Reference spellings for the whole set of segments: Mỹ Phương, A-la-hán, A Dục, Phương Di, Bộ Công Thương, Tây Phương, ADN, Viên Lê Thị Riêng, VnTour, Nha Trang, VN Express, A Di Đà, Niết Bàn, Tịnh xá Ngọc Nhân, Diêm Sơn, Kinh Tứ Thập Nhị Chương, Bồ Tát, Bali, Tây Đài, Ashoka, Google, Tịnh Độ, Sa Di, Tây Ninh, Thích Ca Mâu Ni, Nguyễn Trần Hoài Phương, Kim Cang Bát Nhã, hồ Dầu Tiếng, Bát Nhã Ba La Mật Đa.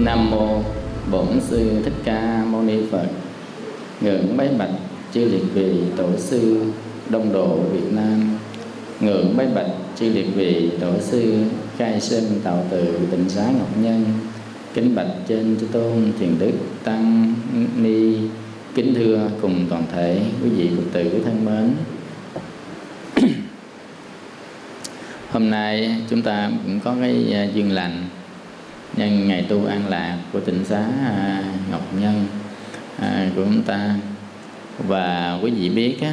Nam mô Bổn Sư Thích Ca Mâu Ni Phật. Ngưỡng bái bạch chư liệt vị tổ sư Đông Độ Việt Nam. Ngưỡng bái bạch chư liệt vị tổ sư khai sinh tạo tự Tịnh Xá Ngọc Nhân. Kính bạch trên chư tôn thiền đức tăng ni. Kính thưa cùng toàn thể quý vị Phật tử thân mến. Hôm nay chúng ta cũng có cái duyên lành nhân ngày tu an lạc của Tịnh Xá Ngọc Nhân của chúng ta. Và quý vị biết á,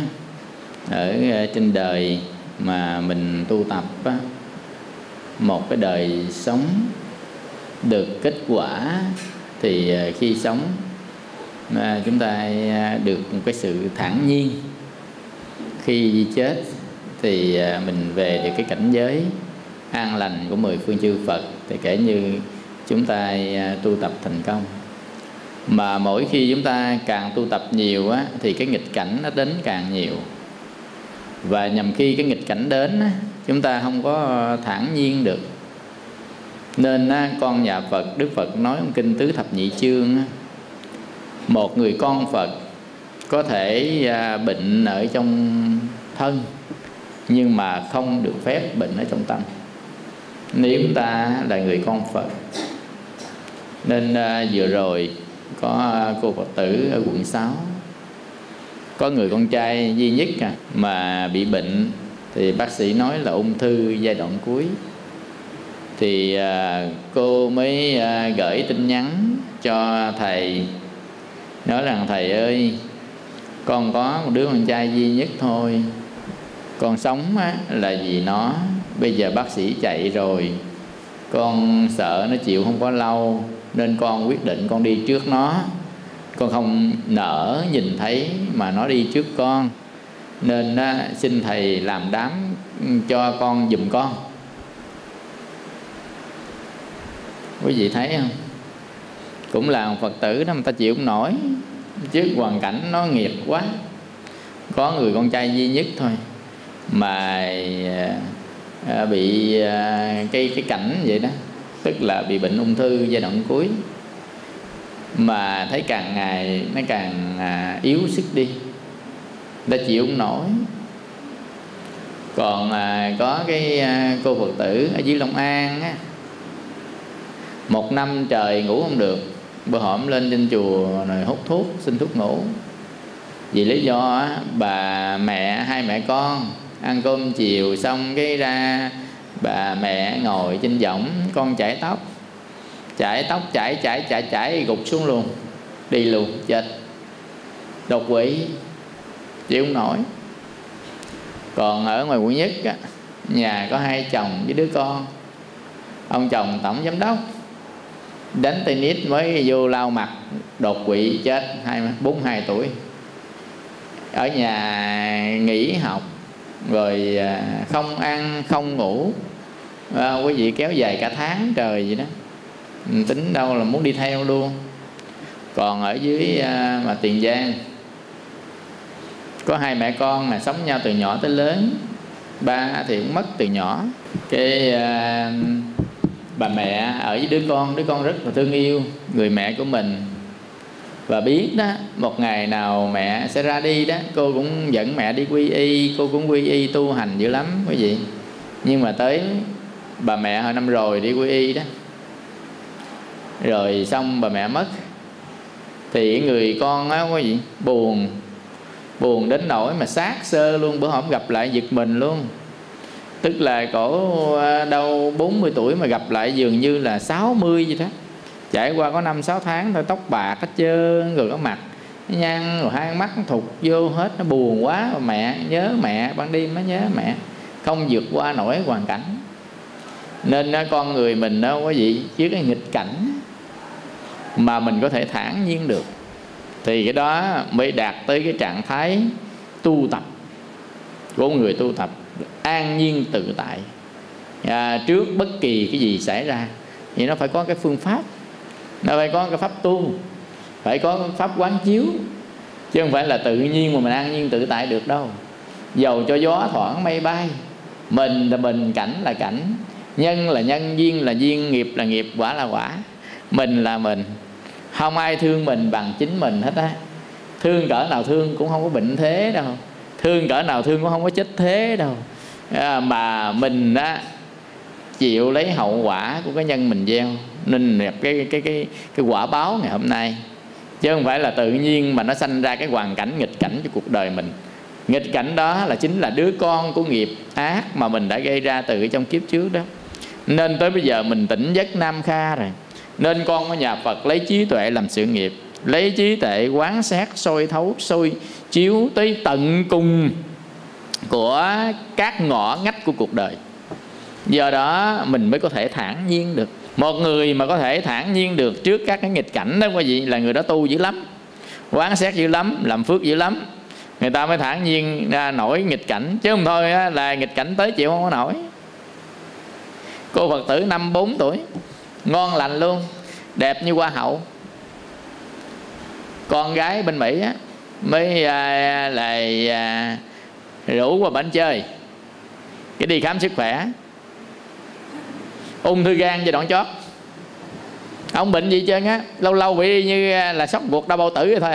ở trên đời mà mình tu tập á, một cái đời sống được kết quả thì khi sống chúng ta được một cái sự thản nhiên. Khi chết thì mình về được cái cảnh giới an lành của mười phương chư Phật, thì kể như chúng ta tu tập thành công. Mà mỗi khi chúng ta càng tu tập nhiều á, thì cái nghịch cảnh nó đến càng nhiều. Và nhằm khi cái nghịch cảnh đến á, chúng ta không có thản nhiên được. Nên á, con nhà Phật, Đức Phật nói trong Kinh Tứ Thập Nhị Chương á, một người con Phật có thể bệnh ở trong thân, nhưng mà không được phép bệnh ở trong tâm. Nếu ta là người con Phật. Nên vừa rồi có cô Phật tử ở quận 6, có người con trai duy nhất mà bị bệnh, thì bác sĩ nói là ung thư giai đoạn cuối. Thì cô mới gửi tin nhắn cho thầy, nói rằng thầy ơi, con có một đứa con trai duy nhất thôi, con sống á, là vì nó. Bây giờ bác sĩ chạy rồi, con sợ nó chịu không có lâu, nên con quyết định con đi trước nó. Con không nỡ nhìn thấy mà nó đi trước con, nên á, xin thầy làm đám cho con giùm con. Quý vị thấy không? Cũng là một Phật tử đó, người ta chịu không nổi, trước hoàn cảnh nó nghiệt quá. Có người con trai duy nhất thôi mà bị cái cảnh vậy đó, tức là bị bệnh ung thư giai đoạn cuối. Mà thấy càng ngày nó càng yếu sức đi, đã chịu không nổi. Còn có cái cô Phật tử ở dưới Long An á, một năm trời ngủ không được. Bữa hổm lên trên chùa rồi hút thuốc, xin thuốc ngủ. Vì lý do á, bà mẹ, hai mẹ con ăn cơm chiều xong cái ra, bà mẹ ngồi trên võng, con chải tóc. Chải tóc chải gục xuống luôn, đi luôn, chết. Đột quỵ, chịu không nổi. Còn ở ngoài quận nhất á, nhà có hai chồng với đứa con. Ông chồng tổng giám đốc, đánh tennis mới vô lao mặt, đột quỵ chết, 42 tuổi. Ở nhà nghỉ học rồi không ăn không ngủ, quý vị kéo dài cả tháng trời vậy đó. Mình tính đâu là muốn đi theo luôn. Còn ở dưới mà Tiền Giang, có hai mẹ con mà sống nhau từ nhỏ tới lớn. Ba thì cũng mất từ nhỏ. Cái bà mẹ ở với đứa con rất là thương yêu người mẹ của mình. Và biết đó, một ngày nào mẹ sẽ ra đi đó. Cô cũng dẫn mẹ đi quy y, cô cũng quy y tu hành dữ lắm quý vị. Nhưng mà tới bà mẹ hồi năm rồi đi quy y đó, rồi xong bà mẹ mất. Thì người con á quý vị, buồn, buồn đến nỗi mà xác xơ luôn. Bữa hổm gặp lại giật mình luôn. Tức là cổ đâu 40 tuổi mà gặp lại dường như là 60 gì đó. Trải qua có 5-6 tháng thôi, tóc bạc hết trơn, rồi có mặt nhăn, rồi hai mắt thụt vô hết. Nó buồn quá, mẹ nhớ mẹ, ban đêm nó nhớ mẹ, không vượt qua nổi hoàn cảnh. Nên con người mình đâu có gì, chứ cái nghịch cảnh mà mình có thể thản nhiên được, thì cái đó mới đạt tới cái trạng thái tu tập của người tu tập, an nhiên tự tại trước bất kỳ cái gì xảy ra. Thì nó phải có cái phương pháp, nó phải có cái pháp tu, phải có pháp quán chiếu, chứ không phải là tự nhiên mà mình an nhiên tự tại được đâu. Dầu cho gió thoảng mây bay, mình là mình, cảnh là cảnh, nhân là nhân, duyên là duyên, nghiệp là nghiệp, quả là quả. Mình là mình, không ai thương mình bằng chính mình hết á. Thương cỡ nào thương cũng không có bệnh thế đâu, thương cỡ nào thương cũng không có chết thế đâu. Mà mình á chịu lấy hậu quả của cái nhân mình gieo, nên nhập cái quả báo ngày hôm nay. Chứ không phải là tự nhiên mà nó sanh ra cái hoàn cảnh nghịch cảnh cho cuộc đời mình. Nghịch cảnh đó là chính là đứa con của nghiệp ác mà mình đã gây ra từ trong kiếp trước đó. Nên tới bây giờ mình tỉnh giấc Nam Kha rồi, nên con của nhà Phật lấy trí tuệ làm sự nghiệp, lấy trí tuệ quán sát soi thấu soi chiếu tới tận cùng của các ngõ ngách của cuộc đời. Do đó mình mới có thể thản nhiên được. Một người mà có thể thản nhiên được trước các cái nghịch cảnh đó quý vị, là người đó tu dữ lắm, quán xét dữ lắm, làm phước dữ lắm, người ta mới thản nhiên ra nổi nghịch cảnh. Chứ không thôi á, là nghịch cảnh tới chịu không có nổi. Cô Phật tử năm 4 tuổi, ngon lành luôn, đẹp như hoa hậu. Con gái bên Mỹ á, mới lại rủ qua bển chơi, cái đi khám sức khỏe, ung thư gan giai đoạn chót. Ông bệnh gì trơn á, lâu lâu bị như là sốc ruột đau bao tử thôi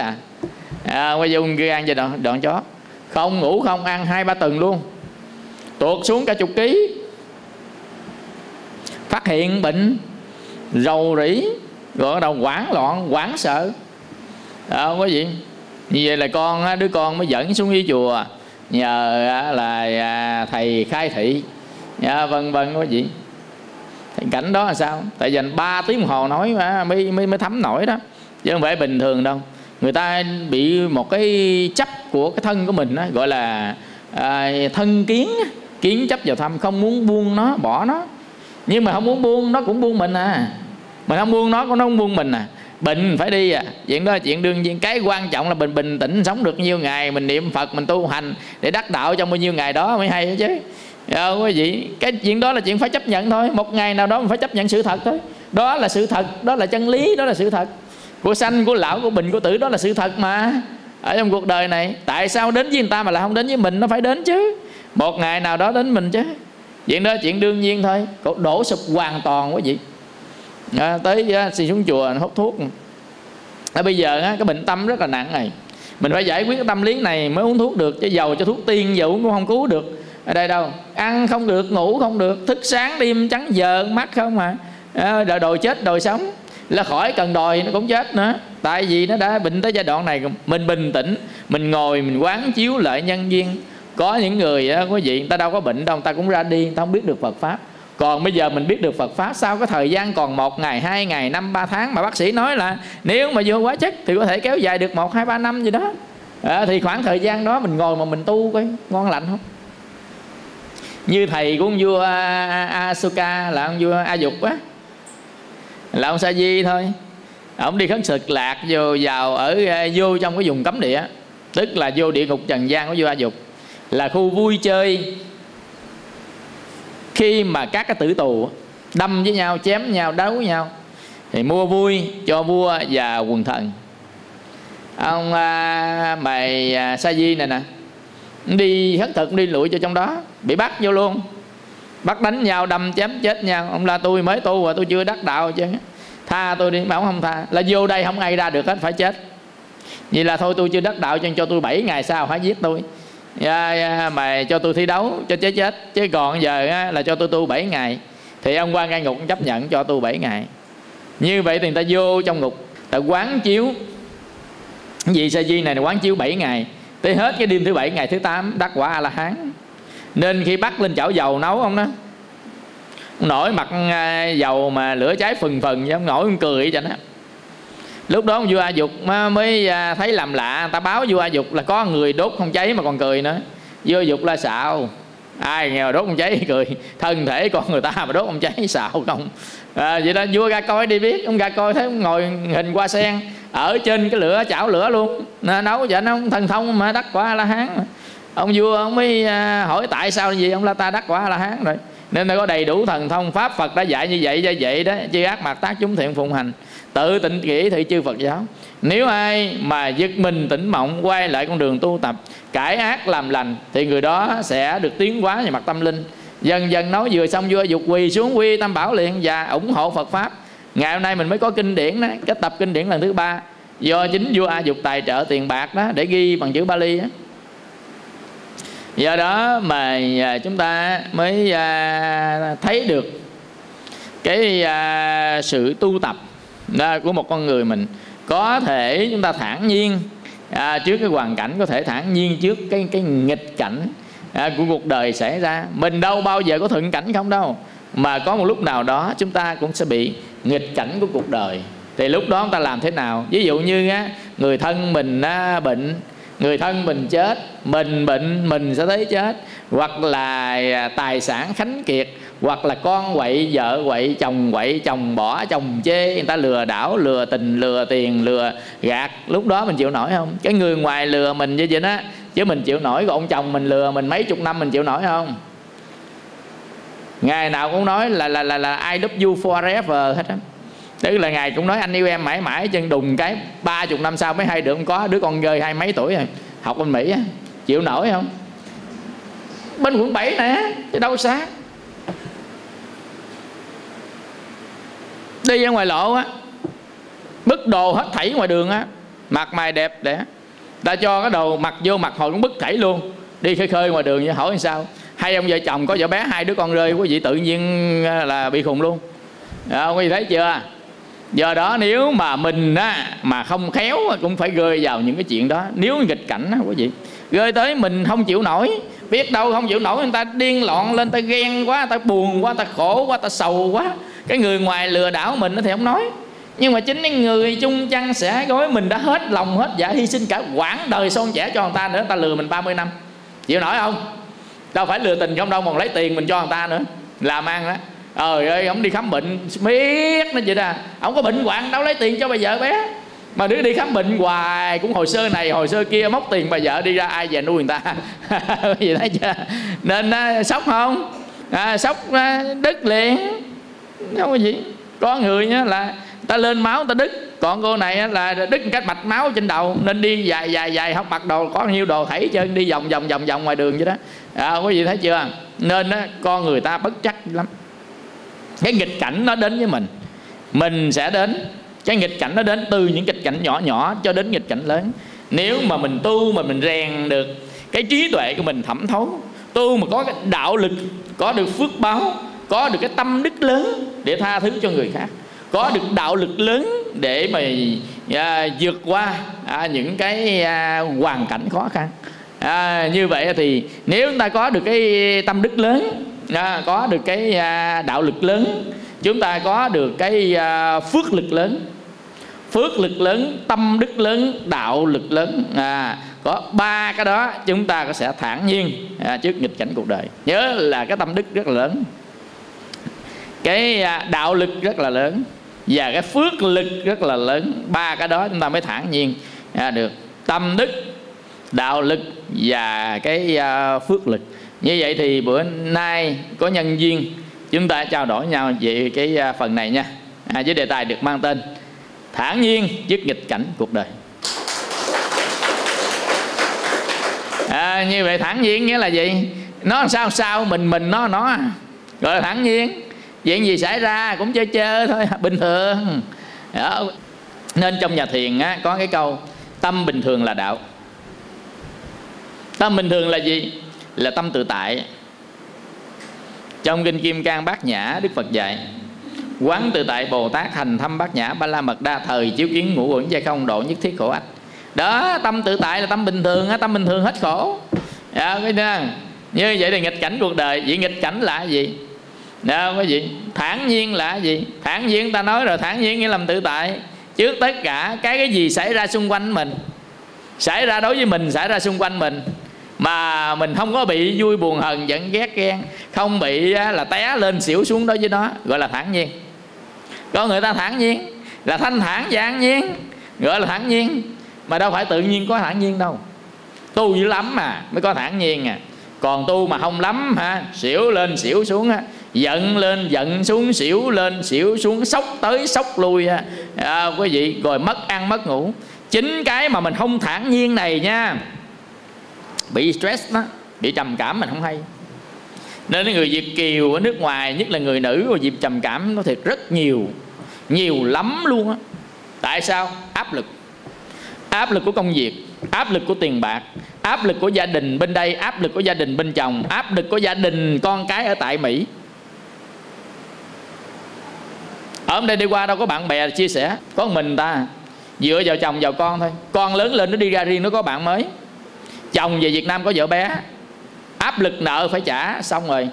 à. Quay vô ung thư gan giai đoạn chót, không ngủ không ăn 2-3 tuần luôn, tuột xuống cả chục ký. Phát hiện bệnh rầu rĩ, rồi bắt đầu hoảng loạn, hoảng sợ. Không có gì. Như vậy là con, đứa con mới dẫn xuống dưới chùa, nhờ là thầy khai thị, vân vân có gì. Cảnh đó là sao? Tại dành 3 tiếng đồng hồ nói mà mới thấm nổi đó, chứ không phải bình thường đâu. Người ta bị một cái chấp của cái thân của mình đó, gọi là thân kiến. Kiến chấp vào thâm, không muốn buông nó, bỏ nó. Nhưng mà không muốn buông, nó cũng buông mình à. Mình không buông nó, nó cũng buông mình à. Bệnh phải đi à. Chuyện đó là chuyện đương nhiên. Cái quan trọng là mình bình tĩnh sống được nhiêu ngày, mình niệm Phật, mình tu hành để đắc đạo trong bao nhiêu ngày đó mới hay chứ. Quý vị, cái chuyện đó là chuyện phải chấp nhận thôi. Một ngày nào đó mình phải chấp nhận sự thật thôi. Đó là sự thật, đó là chân lý, đó là sự thật của sanh, của lão, của bệnh, của tử. Đó là sự thật mà ở trong cuộc đời này. Tại sao đến với người ta mà lại không đến với mình? Nó phải đến chứ, một ngày nào đó đến mình chứ. Chuyện đó chuyện đương nhiên thôi. Đổ sụp hoàn toàn quý vị. Tới xin xuống chùa hút thuốc. Bây giờ cái bệnh tâm rất là nặng này, mình phải giải quyết cái tâm lý này mới uống thuốc được. Chứ dầu cho thuốc tiên giờ uống cũng không cứu được. Ở đây đâu, ăn không được, ngủ không được, thức sáng đêm trắng giờ mắt không mà. Đòi chết đòi sống, là khỏi cần đòi nó cũng chết nữa. Tại vì nó đã bệnh tới giai đoạn này. Mình bình tĩnh, mình ngồi mình quán chiếu lại nhân duyên. Có những người quý vị, người ta đâu có bệnh đâu, người ta cũng ra đi, người ta không biết được Phật Pháp. Còn bây giờ mình biết được Phật Pháp sau cái thời gian còn 1 ngày, 2 ngày, 5, 3 tháng mà bác sĩ nói là nếu mà vô quá chất thì có thể kéo dài được 1, 2, 3 năm gì đó. Thì khoảng thời gian đó mình ngồi mà mình tu coi ngon lành không. Như thầy của ông vua Ashoka là ông vua A Dục á, là ông Sa Di thôi. Ông đi khấn Cực Lạc vô trong cái vùng cấm địa, tức là vô địa ngục trần gian của vua A Dục, là khu vui chơi khi mà các cái tử tù đâm với nhau, chém nhau, đấu với nhau thì mua vui cho vua và quần thần. Ông mày Sa Di này nè, đi khất thực đi lụi cho trong đó, bị bắt vô luôn. Bắt đánh nhau, đâm chém chết nhau. Ông la tôi mới tu và tôi chưa đắc đạo chứ, tha tôi đi. Mà ông không tha, là vô đây không ai ra được hết, phải chết. Vậy là thôi tôi chưa đắc đạo cho tôi 7 ngày sau phải giết tôi. Mày cho tôi thi đấu cho chết chết, chứ còn giờ là cho tôi tu 7 ngày. Thì ông quan cai ngục chấp nhận cho tu 7 ngày. Như vậy thì người ta vô trong ngục, ta quán chiếu. Vì Sa Di này quán chiếu 7 ngày, tới hết cái đêm thứ 7 ngày thứ 8 đắc quả A-la-hán. Nên khi bắt lên chảo dầu nấu ông đó, ông nổi mặt dầu mà lửa cháy phần phần, ông nổi ông cười cho nó. Lúc đó ông vua A Dục mới thấy làm lạ, người ta báo vua A Dục là có người đốt không cháy mà còn cười nữa. Vua A Dục là xạo, ai nghèo đốt không cháy cười, thân thể con người ta mà đốt không cháy xạo không. Vậy đó vua ra coi đi biết, ông ra coi thấy ông ngồi hình hoa sen ở trên cái lửa chảo lửa luôn, nấu cho nó thần thông mà đắc quả A-la-hán. Ông vua ông mới hỏi tại sao gì, ông la ta đắc quả A-la-hán rồi. Nên nó có đầy đủ thần thông, Pháp Phật đã dạy như vậy ra vậy đó. Chư ác mạt tác chúng thiện phụng hành, tự tịnh kỷ thị chư Phật giáo. Nếu ai mà giật mình tỉnh mộng, quay lại con đường tu tập, cải ác làm lành, thì người đó sẽ được tiến hóa về mặt tâm linh. Dần dần nói vừa xong vua dục quỳ xuống quy tam bảo liền và ủng hộ Phật Pháp. Ngày hôm nay mình mới có kinh điển đó, cái tập kinh điển lần thứ 3 do chính vua A Dục tài trợ tiền bạc đó để ghi bằng chữ Bali đó. Do đó mà chúng ta mới thấy được cái sự tu tập của một con người mình. Có thể chúng ta thản nhiên trước cái hoàn cảnh, có thể thản nhiên trước cái nghịch cảnh của cuộc đời xảy ra. Mình đâu bao giờ có thuận cảnh không đâu, mà có một lúc nào đó chúng ta cũng sẽ bị nghịch cảnh của cuộc đời. Thì lúc đó chúng ta làm thế nào? Ví dụ như người thân mình bệnh, người thân mình chết, mình bệnh mình sẽ thấy chết, hoặc là tài sản khánh kiệt, hoặc là con quậy vợ quậy, chồng bỏ, chồng chê, người ta lừa đảo, lừa tình, lừa tiền, lừa gạt. Lúc đó mình chịu nổi không? Cái người ngoài lừa mình như vậy đó, chứ mình chịu nổi. Còn ông chồng mình lừa mình mấy chục năm mình chịu nổi không? Ngày nào cũng nói là I love you forever hết á. Tức là ngày cũng nói anh yêu em mãi mãi, chân đùng cái 30 năm sau mới hay được không có đứa con rơi 20 mấy tuổi rồi, học bên Mỹ á, chịu nổi không? Bên quận 7 nè, chứ đâu xa. Đi ra ngoài lộ á, bứt đồ hết thảy ngoài đường á, mặt mày đẹp đẽ, ta cho cái đồ mặc vô mặt hồi cũng bứt thảy luôn. Đi khơi khơi ngoài đường như hỏi sao? Hai ông vợ chồng có vợ bé, hai đứa con rơi, quý vị tự nhiên là bị khùng luôn. Đó, quý vị thấy chưa? Do đó nếu mà mình mà không khéo cũng phải rơi vào những cái chuyện đó. Nếu nghịch cảnh á quý vị, rơi tới mình không chịu nổi, biết đâu không chịu nổi người ta điên loạn lên, ta ghen quá, ta buồn quá, ta khổ quá, ta sầu quá. Cái người ngoài lừa đảo mình thì không nói, nhưng mà chính cái người chung chăn sẽ gói mình đã hết lòng hết dạ, hy sinh cả quãng đời son trẻ cho người ta nữa, người ta lừa mình 30 năm. Chịu nổi không? Đâu phải lừa tình không đâu, còn lấy tiền mình cho người ta nữa. Làm ăn đó, trời ơi, ổng đi khám bệnh miết nó vậy nè, ổng có bệnh hoạn đâu lấy tiền cho bà vợ bé, mà đứa đi khám bệnh hoài cũng hồi xưa này hồi xưa kia, móc tiền bà vợ đi ra ai về nuôi người ta. Vậy đó chưa? Nên sốc không? Sốc đứt liền, không có gì. Có người nhá là ta lên máu ta đứt, còn cô này là đứt một cách mạch máu trên đầu, nên đi dài không mặc đồ, có nhiêu đồ thảy trơn, đi vòng ngoài đường vậy đó. Quý vị thấy chưa? Nên con người ta bất trắc lắm. Cái nghịch cảnh nó đến với mình sẽ đến. Cái nghịch cảnh nó đến từ những nghịch cảnh nhỏ nhỏ cho đến nghịch cảnh lớn. Nếu mà mình tu mà mình rèn được cái trí tuệ của mình thẩm thấu, tu mà có cái đạo lực, có được phước báo, có được cái tâm đức lớn để tha thứ cho người khác, có được đạo lực lớn để mà vượt qua những cái hoàn cảnh khó khăn. Như vậy thì nếu chúng ta có được cái tâm đức lớn, có được cái đạo lực lớn, chúng ta có được cái phước lực lớn. Phước lực lớn, tâm đức lớn, đạo lực lớn, có ba cái đó chúng ta sẽ thản nhiên trước nghịch cảnh cuộc đời. Nhớ là cái tâm đức rất là lớn, cái đạo lực rất là lớn và cái phước lực rất là lớn. Ba cái đó chúng ta mới thản nhiên được. Tâm đức, đạo lực và cái phước lực. Như vậy thì bữa nay có nhân duyên chúng ta trao đổi nhau về cái phần này nha, với đề tài được mang tên thản nhiên trước nghịch cảnh cuộc đời. Như vậy thản nhiên nghĩa là gì? Nó sao mình nó gọi là thản nhiên. Chuyện gì xảy ra cũng chơi thôi, bình thường. Đó. Nên trong nhà thiền có cái câu tâm bình thường là đạo. Tâm bình thường là gì? Là tâm tự tại. Trong kinh Kim Cang Bát Nhã, Đức Phật dạy: quán tự tại Bồ Tát hành thâm Bát Nhã Ba La Mật Đa, thời chiếu kiến ngũ uẩn giai không, độ nhất thiết khổ ách. Đó, tâm tự tại là tâm bình thường, tâm bình thường hết khổ. Như vậy thì nghịch cảnh cuộc đời. Vậy nghịch cảnh là gì? Đó, cái gì? Thản nhiên là gì? Thản nhiên ta nói rồi, thản nhiên nghĩa làm tự tại trước tất cả cái gì xảy ra xung quanh mình, xảy ra đối với mình, xảy ra xung quanh mình, mà mình không có bị vui buồn hờn giận ghét ghen, không bị là té lên xỉu xuống đối với nó, gọi là thản nhiên. Có người ta thản nhiên là thanh thản và an nhiên, gọi là thản nhiên, mà đâu phải tự nhiên có thản nhiên đâu. Tu dữ lắm mà mới có thản nhiên à. Còn tu mà không lắm xỉu lên xỉu xuống á, giận lên giận xuống, xỉu lên xỉu xuống, sốc tới sốc lui quý vị, rồi mất ăn mất ngủ. Chính cái mà mình không thản nhiên này nha, bị stress đó, bị trầm cảm mình không hay. Nên người Việt kiều ở nước ngoài, nhất là người nữ, dịp trầm cảm nó thiệt rất nhiều. nhiều lắm luôn á. Tại sao? Áp lực của công việc, áp lực của tiền bạc, áp lực của gia đình bên đây, áp lực của gia đình bên chồng, áp lực của gia đình con cái ở tại Mỹ. Ở đây đi qua đâu có bạn bè chia sẻ, có mình ta dựa vào chồng vào con thôi. Con lớn lên nó đi ra riêng nó có bạn mới, chồng về Việt Nam có vợ bé, áp lực nợ phải trả xong rồi.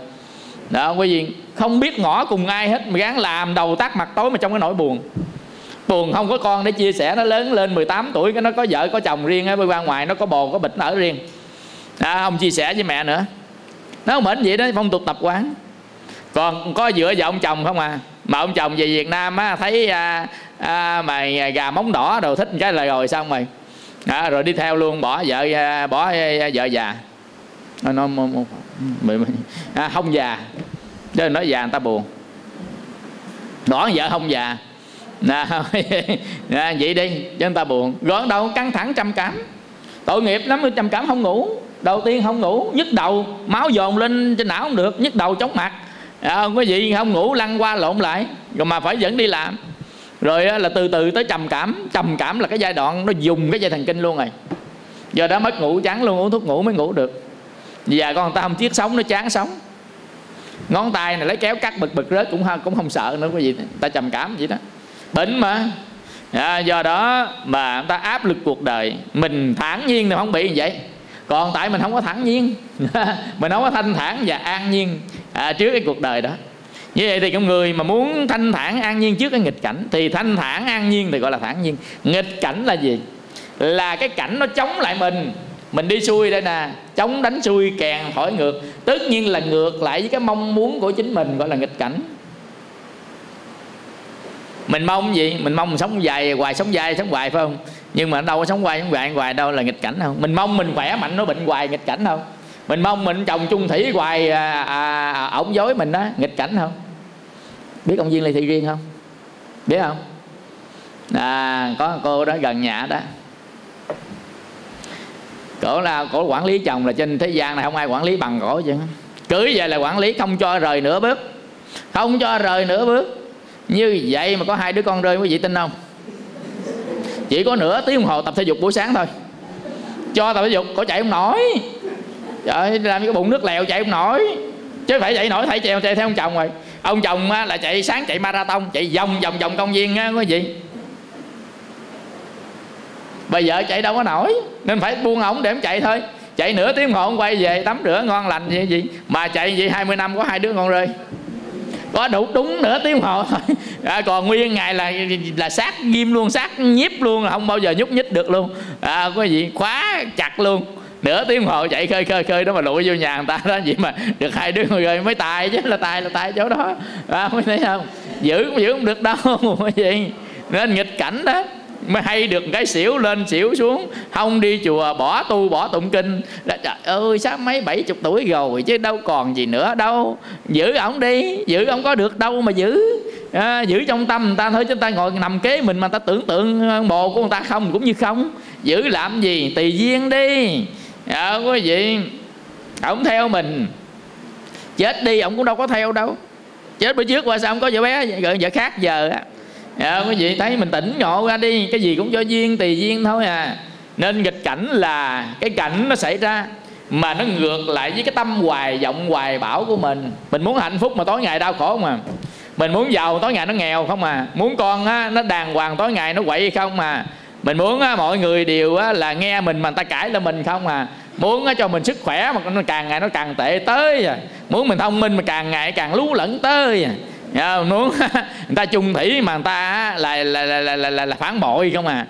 Đó quý vị, không biết ngỏ cùng ai hết, mà gắng làm đầu tắt mặt tối mà trong cái nỗi buồn. Buồn không có con để chia sẻ, nó lớn lên 18 tuổi cái nó có vợ có chồng riêng á, qua ngoài nó có bồ có bịch nó ở riêng. Đó, không chia sẻ với mẹ nữa. Nó không hển vậy đó, phong tục tập quán. Còn có dựa vào ông chồng không à. Mà ông chồng về Việt Nam á, thấy mày gà móng đỏ đồ thích cái là rồi xong rồi. Đó, rồi đi theo luôn, bỏ vợ già. Nó không già, cho nên nói già người ta buồn. Bỏ vợ không già. Vậy đi cho người ta buồn. Gõ đâu căng thẳng trầm cảm, tội nghiệp lắm, trầm cảm không ngủ. Đầu tiên không ngủ, nhức đầu, máu dồn lên trên não không được, nhức đầu chóng mặt. Không có gì không ngủ, lăn qua lộn lại, rồi mà phải vẫn đi làm. Rồi là từ từ tới trầm cảm. Trầm cảm là cái giai đoạn nó dùng cái dây thần kinh luôn rồi. Giờ đã mất ngủ chán luôn, uống thuốc ngủ mới ngủ được. Và con người ta không chiếc sống, nó chán sống. Ngón tay này lấy kéo cắt bực rớt cũng không sợ nữa quý vị. Ta trầm cảm vậy đó, bệnh mà. Do đó mà người ta áp lực cuộc đời. Mình thản nhiên thì không bị như vậy. Còn tại mình không có thản nhiên mình không có thanh thản và an nhiên trước cái cuộc đời đó. Như vậy thì người mà muốn thanh thản an nhiên trước cái nghịch cảnh, thì thanh thản an nhiên thì gọi là thản nhiên. Nghịch cảnh là gì? Là cái cảnh nó chống lại mình. Mình đi xuôi đây nè, chống đánh xuôi kèn thổi ngược, tất nhiên là ngược lại với cái mong muốn của chính mình, gọi là nghịch cảnh. Mình mong gì? Mình mong mình sống hoài phải không? Nhưng mà đâu có sống hoài đâu là nghịch cảnh không? Mình mong mình khỏe mạnh, nó bệnh hoài, nghịch cảnh không? Mình mong mình chồng chung thủy hoài, ổng dối mình đó, nghịch cảnh không? Biết ông Viên Lê Thị Riêng không? Biết không? Có cô đó gần nhà đó, cổ quản lý chồng, là trên thế gian này không ai quản lý bằng cổ chứ. Cưới về là quản lý, không cho rời nửa bước, không cho rời nửa bước. Như vậy mà có 2 đứa con rơi, quý vị tin không? Chỉ có nửa tiếng đồng hồ tập thể dục buổi sáng thôi, cho tập thể dục cổ chạy không nổi. Trời, làm cái bụng nước lèo chạy không nổi, chứ phải chạy nổi phải chạy theo ông chồng rồi. Ông chồng là chạy sáng chạy marathon, chạy vòng công viên á quý vị. Bà vợ chạy đâu có nổi, nên phải buông ổng để em chạy thôi. Chạy nửa tiếng hộ quay về tắm rửa ngon lành như vậy. Mà chạy vậy 20 năm có 2 đứa con rơi. Có đủ đúng nửa tiếng hộ thôi. Còn nguyên ngày là sát ghim luôn, sát nhiếp luôn, không bao giờ nhúc nhích được luôn. Có gì khóa chặt luôn. Nửa tiếng hộ chạy khơi đó mà lụi vô nhà người ta đó. Vậy mà được 2 đứa con rơi mới tài chứ, là tài chỗ đó. Mới thấy không? Giữ không được đâu. Nên nghịch cảnh đó mới hay được cái xỉu lên xỉu xuống, không đi chùa, bỏ tu bỏ tụng kinh. Trời ơi, sao mấy 70 tuổi rồi chứ đâu còn gì nữa đâu. Giữ ổng đi, giữ ổng có được đâu mà giữ. Giữ trong tâm người ta thôi, chứ người ta ngồi nằm kế mình mà ta tưởng tượng bồ của người ta không cũng như không. Giữ làm gì? Tùy duyên đi. Quý vị, ổng theo mình chết đi ổng cũng đâu có theo đâu. Chết bữa trước qua sao không có vợ bé, vợ khác giờ á. Quý vị thấy mình tỉnh ngộ ra đi. Cái gì cũng do duyên, tùy duyên thôi à. Nên nghịch cảnh là cái cảnh nó xảy ra mà nó ngược lại với cái tâm hoài vọng hoài bão của mình. Mình muốn hạnh phúc mà tối ngày đau khổ không à. Mình muốn giàu tối ngày nó nghèo không à. Muốn con á, nó đàng hoàng tối ngày nó quậy không à. Mình muốn á, mọi người đều á, là nghe mình mà người ta cãi lên mình không à. Muốn á, cho mình sức khỏe mà nó càng ngày nó càng tệ tới à. Muốn mình thông minh mà càng ngày càng lú lẫn tới à. Muốn người ta chung thủy mà người ta là phản bội không à.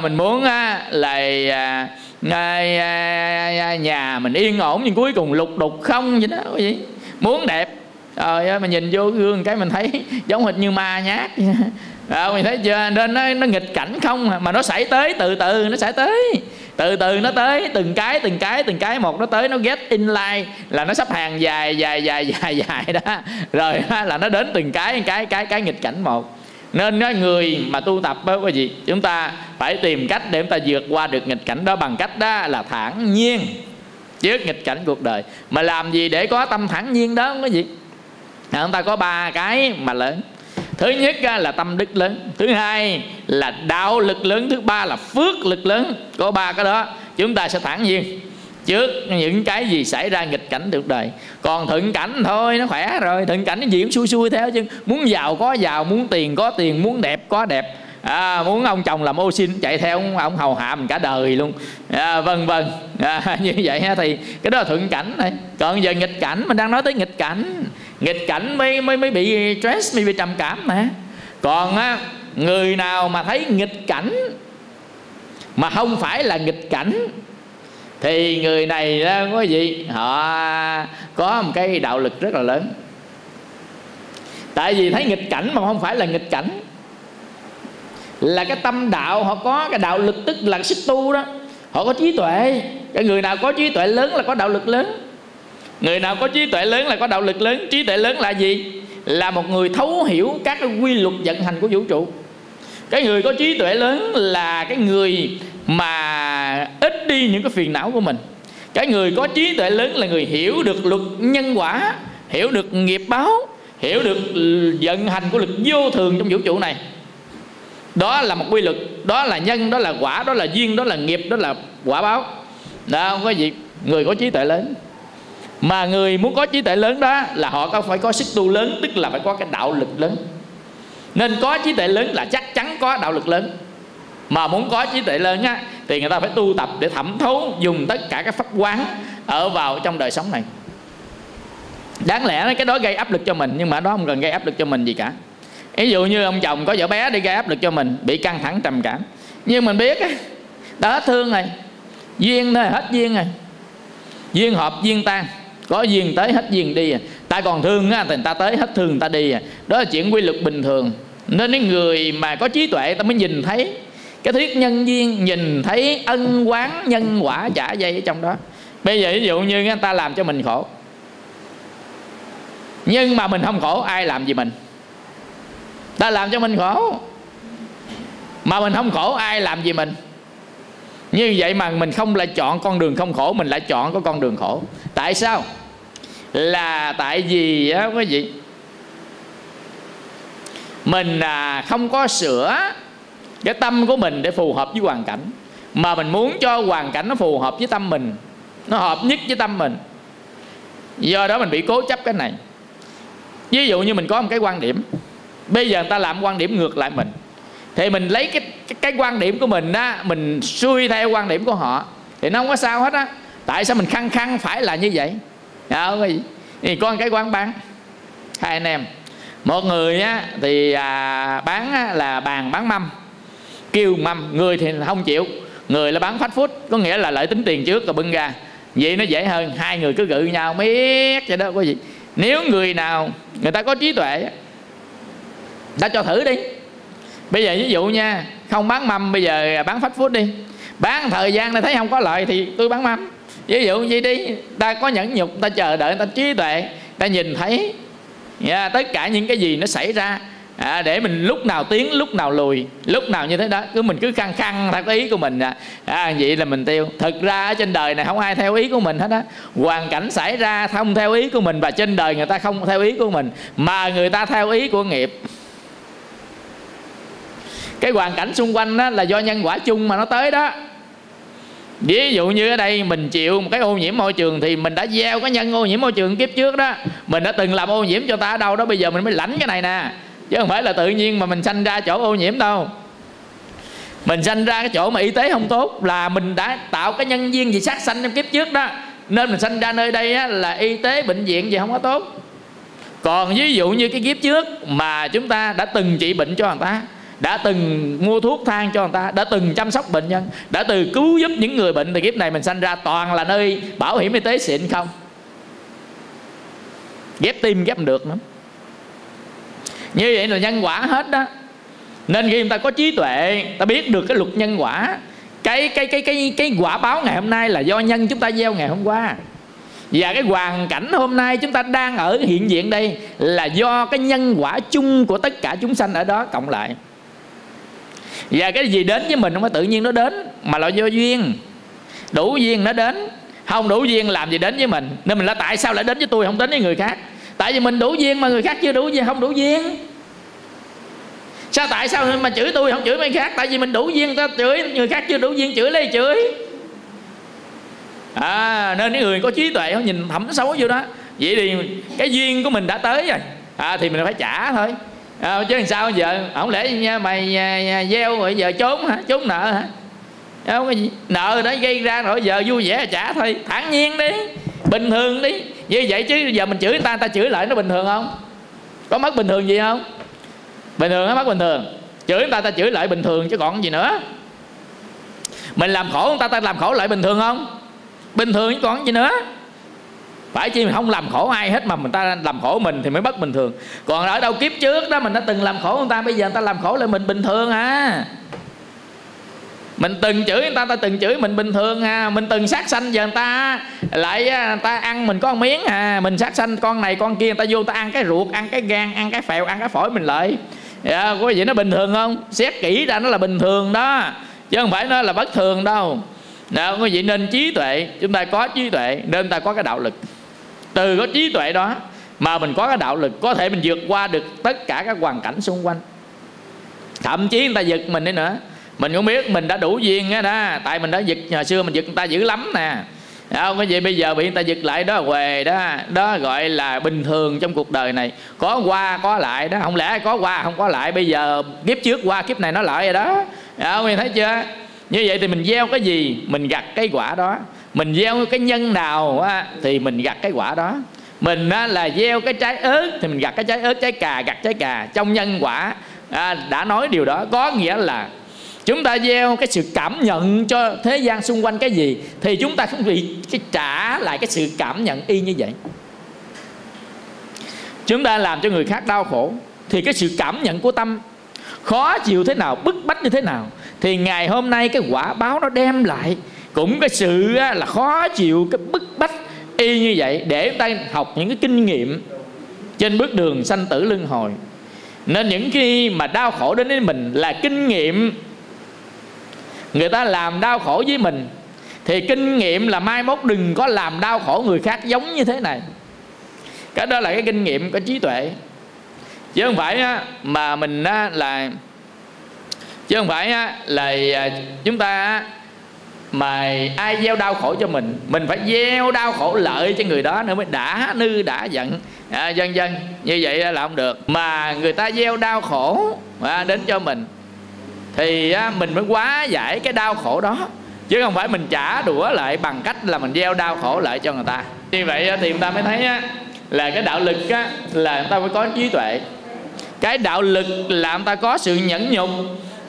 Mình muốn là nhà mình yên ổn nhưng cuối cùng lục đục không vậy đó. Muốn đẹp rồi mình nhìn vô gương cái mình thấy giống hệt như ma nhát. Mình thấy chưa? Nên nó nghịch cảnh không mà nó xảy tới, từ từ nó xảy tới, từ từ nó tới, từng cái một nó tới, nó get in line là nó sắp hàng dài đó. Rồi là nó đến từng cái nghịch cảnh một. Nên người mà tu tập với cái gì, chúng ta phải tìm cách để chúng ta vượt qua được nghịch cảnh đó bằng cách đó là thản nhiên trước nghịch cảnh cuộc đời. Mà làm gì để có tâm thản nhiên đó không có gì? Chúng ta có 3 cái mà lớn. Thứ nhất là tâm đức lớn, thứ hai là đạo lực lớn, thứ ba là phước lực lớn. Có ba cái đó chúng ta sẽ thản nhiên trước những cái gì xảy ra nghịch cảnh cuộc đời. Còn thuận cảnh thôi, nó khỏe rồi, thuận cảnh cái gì cũng xui xui theo chứ. Muốn giàu có giàu, muốn tiền có tiền, muốn đẹp có đẹp, muốn ông chồng làm ô xin chạy theo ông hầu hạ mình cả đời luôn, vân vân. Như vậy thì cái đó là thuận cảnh thôi. Còn giờ nghịch cảnh, mình đang nói tới nghịch cảnh. Nghịch cảnh mới bị stress, mới bị trầm cảm mà. Còn người nào mà thấy nghịch cảnh mà không phải là nghịch cảnh thì người này có gì, họ có một cái đạo lực rất là lớn. Tại vì thấy nghịch cảnh mà không phải là nghịch cảnh là cái tâm đạo, họ có cái đạo lực, tức là xích tu đó, họ có trí tuệ. Cái người nào có trí tuệ lớn là có đạo lực lớn. Người nào có trí tuệ lớn là có đạo lực lớn. Trí tuệ lớn là gì? Là một người thấu hiểu các cái quy luật vận hành của vũ trụ. Cái người có trí tuệ lớn là cái người mà ít đi những cái phiền não của mình. Cái người có trí tuệ lớn là người hiểu được luật nhân quả, hiểu được nghiệp báo, hiểu được vận hành của luật vô thường trong vũ trụ này. Đó là một quy luật, đó là nhân, đó là quả, đó là duyên, đó là nghiệp, đó là quả báo. Đó không có gì, người có trí tuệ lớn. Mà người muốn có trí tuệ lớn đó là họ phải có sức tu lớn, tức là phải có cái đạo lực lớn. Nên có trí tuệ lớn là chắc chắn có đạo lực lớn. Mà muốn có trí tuệ lớn á, thì người ta phải tu tập để thẩm thấu, dùng tất cả các pháp quán ở vào trong đời sống này. Đáng lẽ cái đó gây áp lực cho mình, nhưng mà đó không cần gây áp lực cho mình gì cả. Ví dụ như ông chồng có vợ bé để gây áp lực cho mình, bị căng thẳng trầm cảm, nhưng mình biết đã hết thương rồi, duyên thôi, hết duyên rồi. Duyên hợp duyên tan, có duyên tới hết duyên đi. Ta còn thương thì người ta tới, hết thương người ta đi. Đó là chuyện quy luật bình thường. Nên người mà có trí tuệ ta mới nhìn thấy cái thuyết nhân duyên, nhìn thấy ân quán nhân quả trả dây ở trong đó. Bây giờ ví dụ như người ta làm cho mình khổ, nhưng mà mình không khổ, ai làm gì mình? Ta làm cho mình khổ mà mình không khổ, ai làm gì mình? Như vậy mà mình không lại chọn con đường không khổ, mình lại chọn có con đường khổ. Tại sao? Là tại vì á quý vị, mình không có sửa cái tâm của mình để phù hợp với hoàn cảnh, mà mình muốn cho hoàn cảnh nó phù hợp với tâm mình, nó hợp nhất với tâm mình. Do đó mình bị cố chấp cái này. Ví dụ như mình có một cái quan điểm, bây giờ người ta làm quan điểm ngược lại mình, thì mình lấy cái quan điểm của mình á, mình xuôi theo quan điểm của họ thì nó không có sao hết á. Tại sao mình khăng phải là như vậy? Đó, thì có một cái quán bán, hai anh em, một người á thì bán á, là bàn bán mâm, kêu mâm, người thì không chịu, người là bán fast food, có nghĩa là lợi tính tiền trước rồi bưng ra, vậy nó dễ hơn. Hai người cứ gự nhau miết vậy đó quý vị. Nếu người nào người ta có trí tuệ, ta cho thử đi. Bây giờ ví dụ nha, không bán mâm, bây giờ bán fast food đi. Bán thời gian này thấy không có lợi thì tôi bán mâm. Ví dụ vậy đi, ta có nhẫn nhục, ta chờ đợi, ta trí tuệ, ta nhìn thấy tất cả những cái gì nó xảy ra, để mình lúc nào tiến, lúc nào lùi, lúc nào như thế đó. Cứ mình cứ khăng theo cái ý của mình, vậy là mình tiêu. Thực ra ở trên đời này không ai theo ý của mình hết á. Hoàn cảnh xảy ra không theo ý của mình, và trên đời người ta không theo ý của mình, mà người ta theo ý của nghiệp. Cái hoàn cảnh xung quanh đó là do nhân quả chung mà nó tới đó. Ví dụ như ở đây mình chịu một cái ô nhiễm môi trường, thì mình đã gieo cái nhân ô nhiễm môi trường kiếp trước đó. Mình đã từng làm ô nhiễm cho ta ở đâu đó, bây giờ mình mới lãnh cái này nè. Chứ không phải là tự nhiên mà mình sanh ra chỗ ô nhiễm đâu. Mình sanh ra cái chỗ mà y tế không tốt là mình đã tạo cái nhân duyên gì sát sanh trong kiếp trước đó. Nên mình sanh ra nơi đây là y tế bệnh viện gì không có tốt. Còn ví dụ như cái kiếp trước mà chúng ta đã từng trị bệnh cho người ta, đã từng mua thuốc thang cho người ta, đã từng chăm sóc bệnh nhân, đã từng cứu giúp những người bệnh, thì kiếp này mình sanh ra toàn là nơi bảo hiểm y tế xịn không. Ghép tim ghép không được lắm. Như vậy là nhân quả hết đó. Nên khi người ta có trí tuệ, ta biết được cái luật nhân quả. Cái quả báo ngày hôm nay là do nhân chúng ta gieo ngày hôm qua. Và cái hoàn cảnh hôm nay chúng ta đang ở hiện diện đây là do cái nhân quả chung của tất cả chúng sanh ở đó cộng lại. Và cái gì đến với mình không phải tự nhiên nó đến, mà là do duyên. Đủ duyên nó đến, không đủ duyên làm gì đến với mình. Nên mình là tại sao lại đến với tôi, không đến với người khác? Tại vì mình đủ duyên mà người khác chưa đủ duyên, không đủ duyên. Sao tại sao mà chửi tôi không chửi mấy khác? Tại vì mình đủ duyên ta chửi, người khác chưa đủ duyên chửi lấy chửi. À, nên những người có trí tuệ không nhìn thẩm xấu vô đó. Vậy thì cái duyên của mình đã tới rồi, thì mình phải trả thôi. Chứ làm sao giờ không lẽ nha, mày gieo rồi giờ trốn hả? Trốn nợ hả? Nợ đó gây ra rồi giờ vui vẻ trả thôi, thản nhiên đi, bình thường đi. Như vậy chứ giờ mình chửi người ta chửi lại nó bình thường không? Có mất bình thường gì không? Bình thường nó mất bình thường. Chửi người ta chửi lại bình thường chứ còn gì nữa. Mình làm khổ người ta làm khổ lại bình thường không? Bình thường chứ còn gì nữa. Phải chi mình không làm khổ ai hết mà người ta làm khổ mình thì mới bất bình thường. Còn ở đâu kiếp trước đó mình đã từng làm khổ người ta, bây giờ người ta làm khổ lại mình bình thường à. Mình từng chửi người ta từng chửi mình bình thường à. Mình từng sát sanh giờ người ta ăn mình có một miếng à. Mình sát sanh con này con kia, người ta vô người ta ăn cái ruột, ăn cái gan, ăn cái phèo, ăn cái phổi mình lại. Có vậy nó bình thường không? Xét kỹ ra nó là bình thường đó, chứ không phải nó là bất thường đâu. Đó, quý vị nên trí tuệ, chúng ta có trí tuệ nên ta có cái đạo lực. Từ có trí tuệ đó mà mình có cái đạo lực, có thể mình vượt qua được tất cả các hoàn cảnh xung quanh. Thậm chí người ta giật mình đi nữa, mình cũng biết mình đã đủ duyên đó. Tại mình đã giật, hồi xưa mình giật người ta dữ lắm nè. Không có gì bây giờ bị người ta giật lại đó về đó. Đó gọi là bình thường trong cuộc đời này. Có qua có lại đó, không lẽ có qua không có lại. Bây giờ kiếp trước qua kiếp này nó lại rồi đó. Không thấy chưa? Như vậy thì mình gieo cái gì mình gặt cái quả đó. Mình gieo cái nhân nào thì mình gặt cái quả đó. Mình là gieo cái trái ớt thì mình gặt cái trái ớt, trái cà gặt trái cà. Trong nhân quả đã nói điều đó. Có nghĩa là chúng ta gieo cái sự cảm nhận cho thế gian xung quanh cái gì thì chúng ta cũng bị trả lại cái sự cảm nhận y như vậy. Chúng ta làm cho người khác đau khổ thì cái sự cảm nhận của tâm khó chịu thế nào, bức bách như thế nào, thì ngày hôm nay cái quả báo nó đem lại cũng cái sự là khó chịu, cái bức bách y như vậy. Để ta học những cái kinh nghiệm trên bước đường sanh tử luân hồi. Nên những khi mà đau khổ đến với mình là kinh nghiệm. Người ta làm đau khổ với mình thì kinh nghiệm là mai mốt đừng có làm đau khổ người khác giống như thế này. Cái đó là cái kinh nghiệm có trí tuệ. Chứ không phải mà mình là, chứ không phải là chúng ta mà ai gieo đau khổ cho mình phải gieo đau khổ lợi cho người đó nữa mới đã nư đã giận vân vân. Như vậy là không được. Mà người ta gieo đau khổ đến cho mình thì mình mới hóa giải cái đau khổ đó, chứ không phải mình trả đũa lại bằng cách là mình gieo đau khổ lại cho người ta. Như vậy thì chúng ta mới thấy là cái đạo lực là người ta phải có trí tuệ. Cái đạo lực là người ta có sự nhẫn nhục.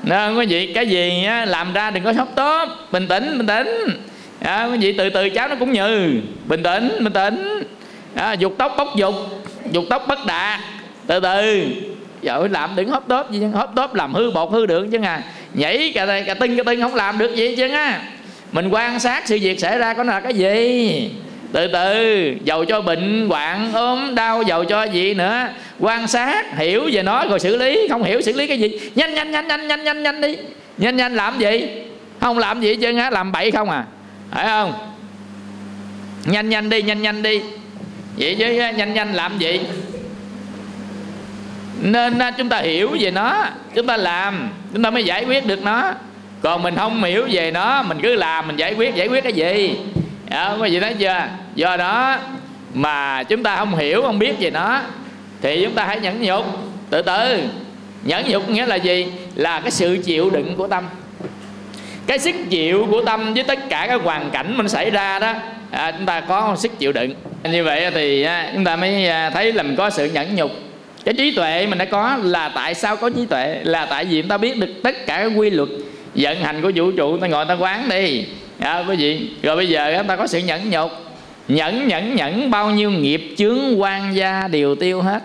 Nên quý vị cái gì làm ra đừng có sốc tốt, bình tĩnh. Quý vị từ cháu nó cũng như bình tĩnh. Dục tốc bốc dục tốc bất đạt, từ. Giờ làm đừng hốt tốp gì, hốt tốp làm hư bột hư được chứ à. Nhảy cà tinh không làm được gì chứ á. Mình quan sát sự việc xảy ra có là cái gì, từ, dầu cho bệnh hoạn ốm đau, dầu cho gì nữa, quan sát hiểu về nó rồi xử lý. Không hiểu xử lý cái gì, nhanh đi, nhanh làm gì, không làm gì chứ á, làm bậy không à, phải không? Nhanh đi vậy chứ nhanh làm gì. Nên chúng ta hiểu về nó, chúng ta làm, chúng ta mới giải quyết được nó. Còn mình không hiểu về nó, mình cứ làm, mình giải quyết cái gì? Có gì nói chưa? Do đó mà chúng ta không hiểu, không biết về nó thì chúng ta hãy nhẫn nhục, từ. Nhẫn nhục nghĩa là gì? Là cái sự chịu đựng của tâm. Cái sức chịu của tâm với tất cả các hoàn cảnh mình xảy ra đó, chúng ta có sức chịu đựng. Như vậy thì chúng ta mới thấy là mình có sự nhẫn nhục. Cái trí tuệ mình đã có. Là tại sao có trí tuệ? Là tại vì người ta biết được tất cả các quy luật vận hành của vũ trụ. Ta ngồi ta quán đi quý vị. Rồi bây giờ người ta có sự nhẫn nhục. Nhẫn bao nhiêu nghiệp chướng quan gia đều tiêu hết.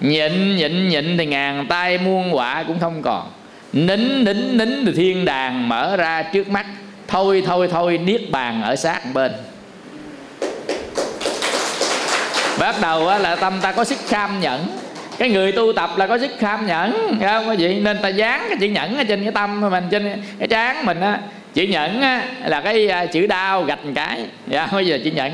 Nhịn thì ngàn tay muôn họa cũng không còn. Nín thì thiên đàng mở ra trước mắt. Thôi Niết Bàn ở sát bên. Bắt đầu là tâm ta có sức kham nhẫn. Cái người tu tập là có sức kham nhẫn, không có gì. Nên ta dán cái chữ nhẫn ở trên cái tâm mình, trên cái trán mình á. Chữ nhẫn á là cái chữ đau gạch một cái, không bây giờ chữ nhẫn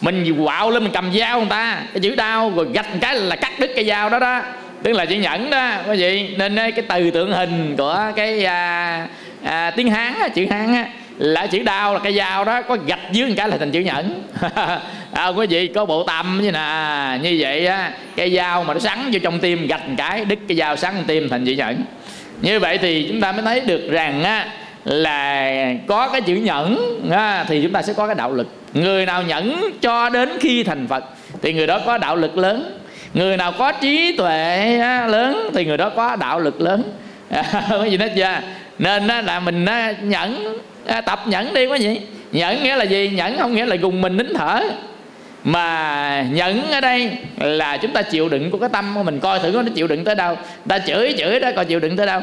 mình quạo lên, mình cầm dao người ta, cái chữ đau rồi gạch một cái là cắt đứt cái dao đó đó. tức là chữ nhẫn đó quý vị. Nên cái từ tượng hình của cái tiếng Hán á, chữ Hán á, là chữ đao, là cái dao đó, có gạch dưới một cái là thành chữ nhẫn. Quý vị có bộ tâm như nè, như vậy á, cái dao mà nó sắn vô trong tim, gạch một cái, đứt cái dao sắn tim thành chữ nhẫn. Như vậy thì chúng ta mới thấy được rằng á, là có cái chữ nhẫn á, thì chúng ta sẽ có cái đạo lực. Người nào nhẫn cho đến khi thành Phật thì người đó có đạo lực lớn. Người nào có trí tuệ á, lớn thì người đó có đạo lực lớn. Cái gì hết chưa? Nên á, là mình á, nhẫn. Tập nhẫn đi quý vị. Nhẫn nghĩa là gì? Nhẫn không nghĩa là cùng mình nín thở, mà nhẫn ở đây là chúng ta chịu đựng của cái tâm của mình, coi thử nó chịu đựng tới đâu. Ta chửi đó, coi chịu đựng tới đâu.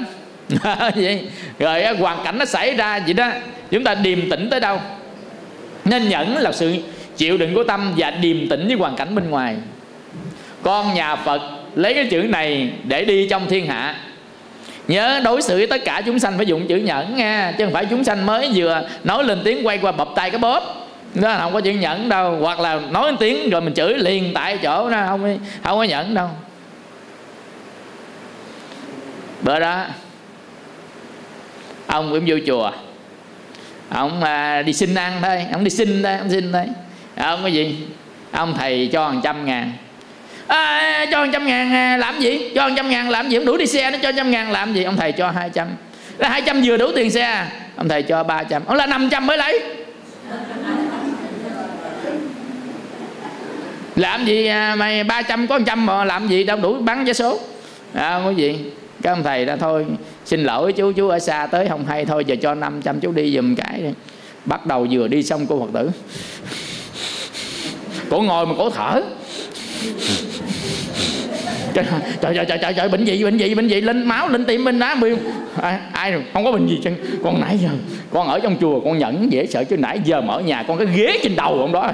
Rồi hoàn cảnh nó xảy ra vậy đó, chúng ta điềm tĩnh tới đâu. Nên nhẫn là sự chịu đựng của tâm và điềm tĩnh với hoàn cảnh bên ngoài. Con nhà Phật lấy cái chữ này để đi trong thiên hạ. Nhớ đối xử với tất cả chúng sanh phải dùng chữ nhẫn nha, chứ không phải chúng sanh mới vừa nói lên tiếng quay qua bập tay cái bóp, nó không có chữ nhẫn đâu. Hoặc là nói lên tiếng rồi mình chửi liền tại chỗ, nó không có nhẫn đâu. Bữa đó ông cũng vô chùa, ông đi xin ăn thôi, ông đi xin thôi, ông xin thôi. Ông có gì? Ông thầy cho 100 ngàn. Cho 100 ngàn làm gì? Cho 100 ngàn làm gì? Không đủ đi xe nó cho 100 ngàn làm gì? Ông thầy cho 200. 200 vừa đủ tiền xe. Ông thầy cho 300. Ông là 500 mới lấy. Làm gì mày 300 có 100 mà làm gì đâu đủ bán vé số. Cái gì? Các ông thầy đã thôi xin lỗi chú ở xa tới không hay, thôi giờ cho 500 chú đi giùm cái đi. Bắt đầu vừa đi xong cô Phật tử cổ ngồi mà cổ thở. Trời, bệnh gì lên máu lên tim bên đá biêu ai rồi, không có bệnh gì chứ. Con nãy giờ con ở trong chùa con nhẫn dễ sợ, chứ nãy giờ mở nhà con cái ghế trên đầu ông đó.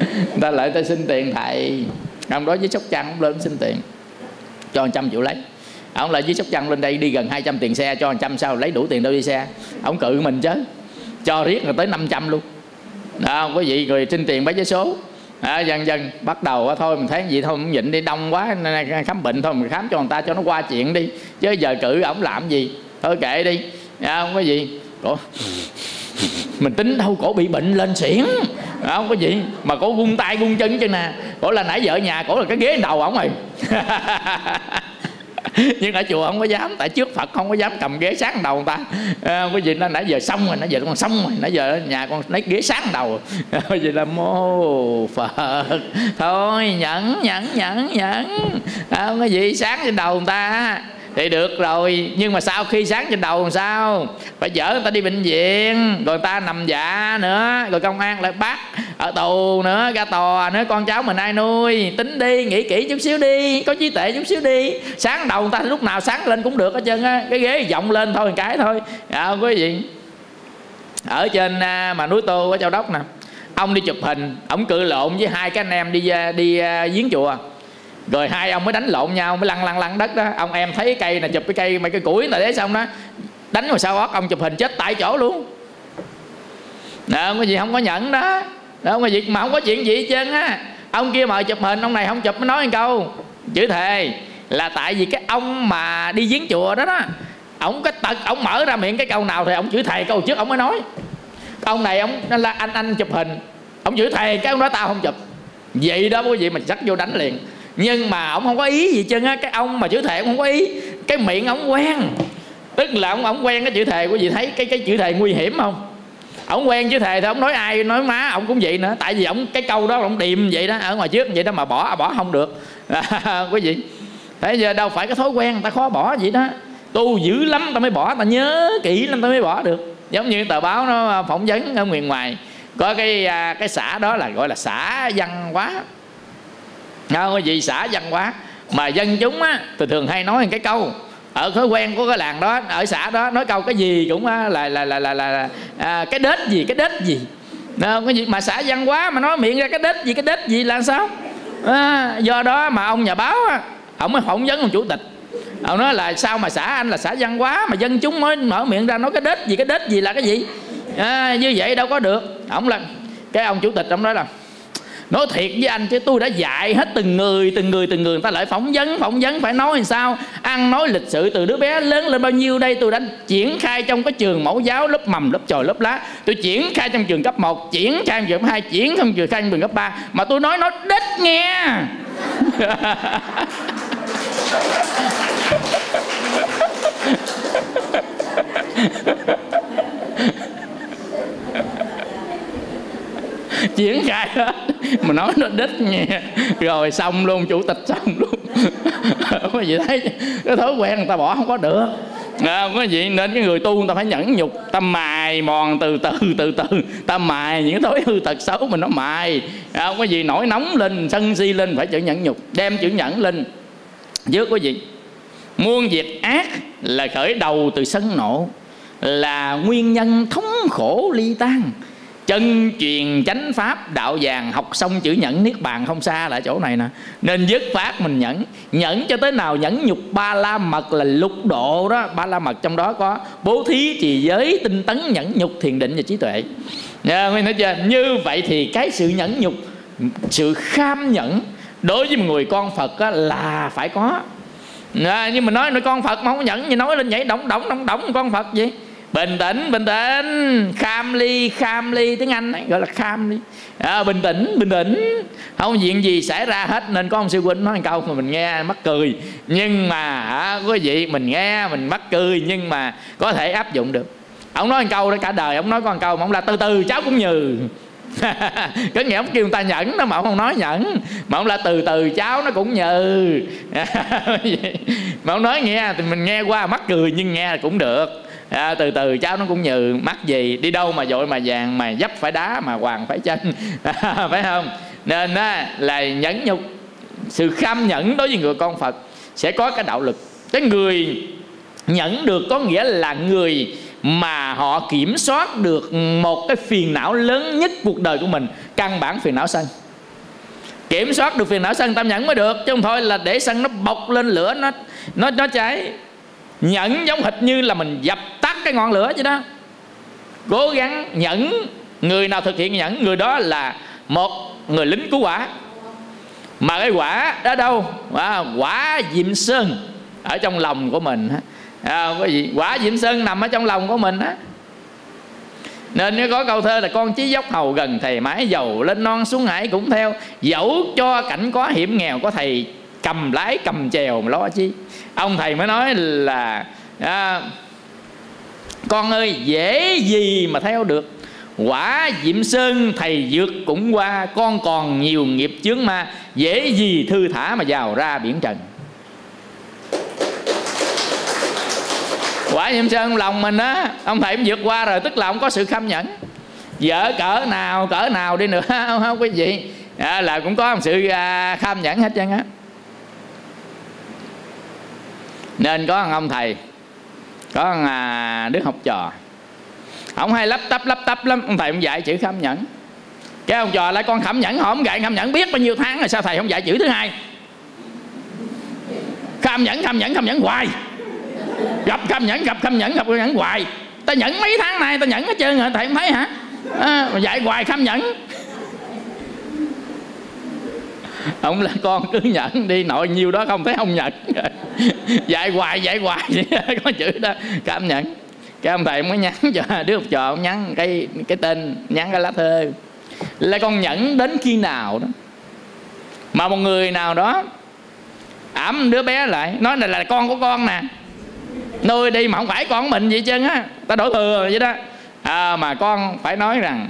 Người ta lại ta xin tiền thầy. Ông đó dưới Sóc Trăng ông lên xin tiền cho 100 triệu lấy. Ông lại dưới Sóc Trăng lên đây đi gần 200 tiền xe, cho 100 sao lấy đủ tiền đâu đi xe. Ông cự mình chứ, cho riết rồi tới 500 luôn. Đó quý vị, người xin tiền bán vé số. Dần dần bắt đầu thôi mình thấy gì thôi cũng nhịn đi, đông quá khám bệnh thôi mình khám cho người ta cho nó qua chuyện đi, chứ giờ cự ổng làm gì, thôi kệ đi. Không có gì cổ... mình tính đâu cổ bị bệnh lên xỉn. Không có gì mà cổ gung tay gung chân chứ nè, cổ là nãy vợ nhà cổ là cái ghế đầu ổng rồi. Nhưng ở chùa không có dám, tại trước Phật không có dám cầm ghế sáng đầu người ta. Quý vị nó nãy giờ xong rồi, nãy giờ con xong rồi, nãy giờ nhà con lấy ghế sáng đầu. Quý vị là mô Phật thôi nhẫn. Quý vị sáng trên đầu người ta thì được rồi, nhưng mà sau khi sáng trên đầu làm sao? Phải chở người ta đi bệnh viện, rồi người ta nằm dạ nữa, rồi công an lại bắt, ở tù nữa, ra tòa nữa, con cháu mình ai nuôi? Tính đi, nghĩ kỹ chút xíu đi, có trí tuệ chút xíu đi. Sáng đầu người ta lúc nào sáng lên cũng được hết trơn á, cái ghế vọng lên thôi một cái thôi. Không quý vị. Ở trên mà núi Tô ở Châu Đốc nè, ông đi chụp hình, ông cự lộn với hai cái anh em đi giếng chùa. Rồi hai ông mới đánh lộn nhau, mới lăn đất đó. Ông em thấy cây này chụp cái cây, mấy cái củi này đấy xong đó, đánh vào sau óc ông chụp hình chết tại chỗ luôn. Đó, cái gì không có nhẫn đó. Đó, cái gì mà không có chuyện gì hết trơn á. Ông kia mời chụp hình, ông này không chụp mới nói một câu chữ thề, là tại vì cái ông mà đi giếng chùa đó đó, ông cái tật, ông mở ra miệng cái câu nào thì ông chữ thề câu trước ông mới nói. Ông này ông là anh chụp hình, ông chữ thề cái ông nói tao không chụp. Vậy đó quý vị, mình xách vô đánh liền. Nhưng mà ông không có ý gì chân á, cái ông mà chữ thề ông không có ý, cái miệng ông quen, tức là ông quen cái chữ thề. Quý vị thấy cái chữ thề nguy hiểm không? Ông quen chữ thề thì ông nói ai nói má ông cũng vậy nữa, tại vì ông cái câu đó ông điềm vậy đó, ở ngoài trước vậy đó mà bỏ không được. Quý vị thế giờ đâu phải cái thói quen ta khó bỏ vậy đó, tu dữ lắm ta mới bỏ, ta nhớ kỹ lắm ta mới bỏ được. Giống như tờ báo nó phỏng vấn ở miền ngoài có cái xã đó là gọi là xã văn hóa. Vì xã văn hóa mà dân chúng á, thì thường hay nói cái câu ở thói quen của cái làng đó, ở xã đó nói câu cái gì cũng á, là cái đết gì, cái đết gì. Cái gì mà xã văn hóa mà nói miệng ra cái đết gì là sao? Do đó mà ông nhà báo á, ông mới phỏng vấn ông chủ tịch, ông nói là sao mà xã anh là xã văn hóa mà dân chúng mới mở miệng ra nói cái đết gì là cái gì. Như vậy đâu có được. Ông là cái ông chủ tịch ông nói là Nói thiệt với anh chứ tôi đã dạy hết từng người, người ta lại phỏng vấn phải nói làm sao, ăn nói lịch sự từ đứa bé lớn lên bao nhiêu đây. Tôi đã triển khai trong cái trường mẫu giáo lớp mầm, lớp chòi, lớp lá, tôi triển khai trong trường cấp 1, triển khai trong trường cấp 2, triển khai trong trường cấp 3, mà tôi nói đích nghe. Triển khai hết mà nói nó đích nghe, rồi xong luôn, chủ tịch xong luôn. Quý vị thấy cái thói quen người ta bỏ không có được. Quý vị nên cái người tu người ta phải nhẫn nhục, ta mài mòn từ từ, ta mài những thói hư tật xấu mình, nó mài. Quý vị nổi nóng lên, sân si lên, phải chịu nhẫn nhục, đem chữ nhẫn lên. Chứ quý vị, muôn việc ác là khởi đầu từ sân nộ, là nguyên nhân thống khổ ly tan. Chân truyền chánh pháp đạo vàng, học xong chữ nhẫn niết bàn không xa là chỗ này nè. Nên dứt phát mình nhẫn cho tới nào, nhẫn nhục ba la mật là lục độ đó. Ba la mật trong đó có bố thí, trì giới, tinh tấn, nhẫn nhục, thiền định và trí tuệ. Nghe nói chưa? Như vậy thì cái sự nhẫn nhục, sự kham nhẫn đối với người con Phật là phải có. Nhưng mà nói con Phật mà không nhẫn thì nói lên nhảy động con Phật vậy. Bình tĩnh, kham ly, tiếng Anh ấy, gọi là kham ly. Bình tĩnh, không chuyện gì xảy ra hết. Nên có ông sư huynh nói một câu mà mình nghe mắc cười, nhưng mà quý vị, mình nghe mình mắc cười nhưng mà có thể áp dụng được. Ông nói một câu đó, cả đời ông nói con câu mà ông là từ cháu cũng nhừ. Cái nghĩa ông kêu người ta nhẫn đó mà ông không nói nhẫn, mà ông là từ cháu nó cũng nhừ. Mà ông nói nghe thì mình nghe qua mắc cười, nhưng nghe là cũng được. Từ cháu nó cũng nhừ, mắc gì, đi đâu mà dội mà vàng, mà dấp phải đá mà hoàng phải chân. Phải không? Nên là nhẫn nhục, sự kham nhẫn đối với người con Phật sẽ có cái đạo lực. Cái người nhẫn được có nghĩa là người mà họ kiểm soát được một cái phiền não lớn nhất cuộc đời của mình, căn bản phiền não sân. Kiểm soát được phiền não sân tam nhẫn mới được, chứ không thôi là để sân nó bộc lên lửa, nó cháy. Nhẫn giống hệt như là mình dập tắt cái ngọn lửa vậy đó. Cố gắng nhẫn. Người nào thực hiện nhẫn, người đó là một người lính cứu hỏa. Mà cái quả đó đâu? Quả Diệm Sơn ở trong lòng của mình. Quả Diệm Sơn nằm ở trong lòng của mình. Nên có câu thơ là con chí dốc hầu gần thầy mãi, dầu lên non xuống hải cũng theo, dẫu cho cảnh có hiểm nghèo, có thầy cầm lái cầm chèo mà lo chi. Ông thầy mới nói là con ơi, dễ gì mà theo được. Quả Diệm Sơn thầy vượt cũng qua, con còn nhiều nghiệp chướng ma, dễ gì thư thả mà vào ra biển trần. Quả Diệm Sơn lòng mình á, ông thầy cũng vượt qua rồi, tức là ông có sự kham nhẫn. Vợ cỡ nào đi nữa không quý vị, là cũng có một sự kham nhẫn hết trơn á. Nên có ông thầy, có đứa học trò, ông hay lắp tắp lắm. Ông thầy ông dạy chữ kham nhẫn, cái ông trò lại con kham nhẫn, họ không dạy kham nhẫn biết bao nhiêu tháng rồi, sao thầy không dạy chữ thứ hai? Kham nhẫn hoài, gặp kham nhẫn hoài. Ta nhẫn mấy tháng nay ta nhẫn hết trơn rồi, thầy không thấy hả? Mà dạy hoài kham nhẫn. Ông là con cứ nhẫn đi, nội nhiêu đó không thấy ông nhẫn. Dạy hoài có chữ đó cảm nhận. Cái ông thầy mới nhắn cho đứa học trò, ông nhắn cái tên, nhắn cái lá thơ là con nhẫn đến khi nào đó mà một người nào đó ẵm đứa bé lại nói là con của con nè, nuôi đi mà không phải con mình vậy chứ á, ta đổ thừa vậy đó. Mà con phải nói rằng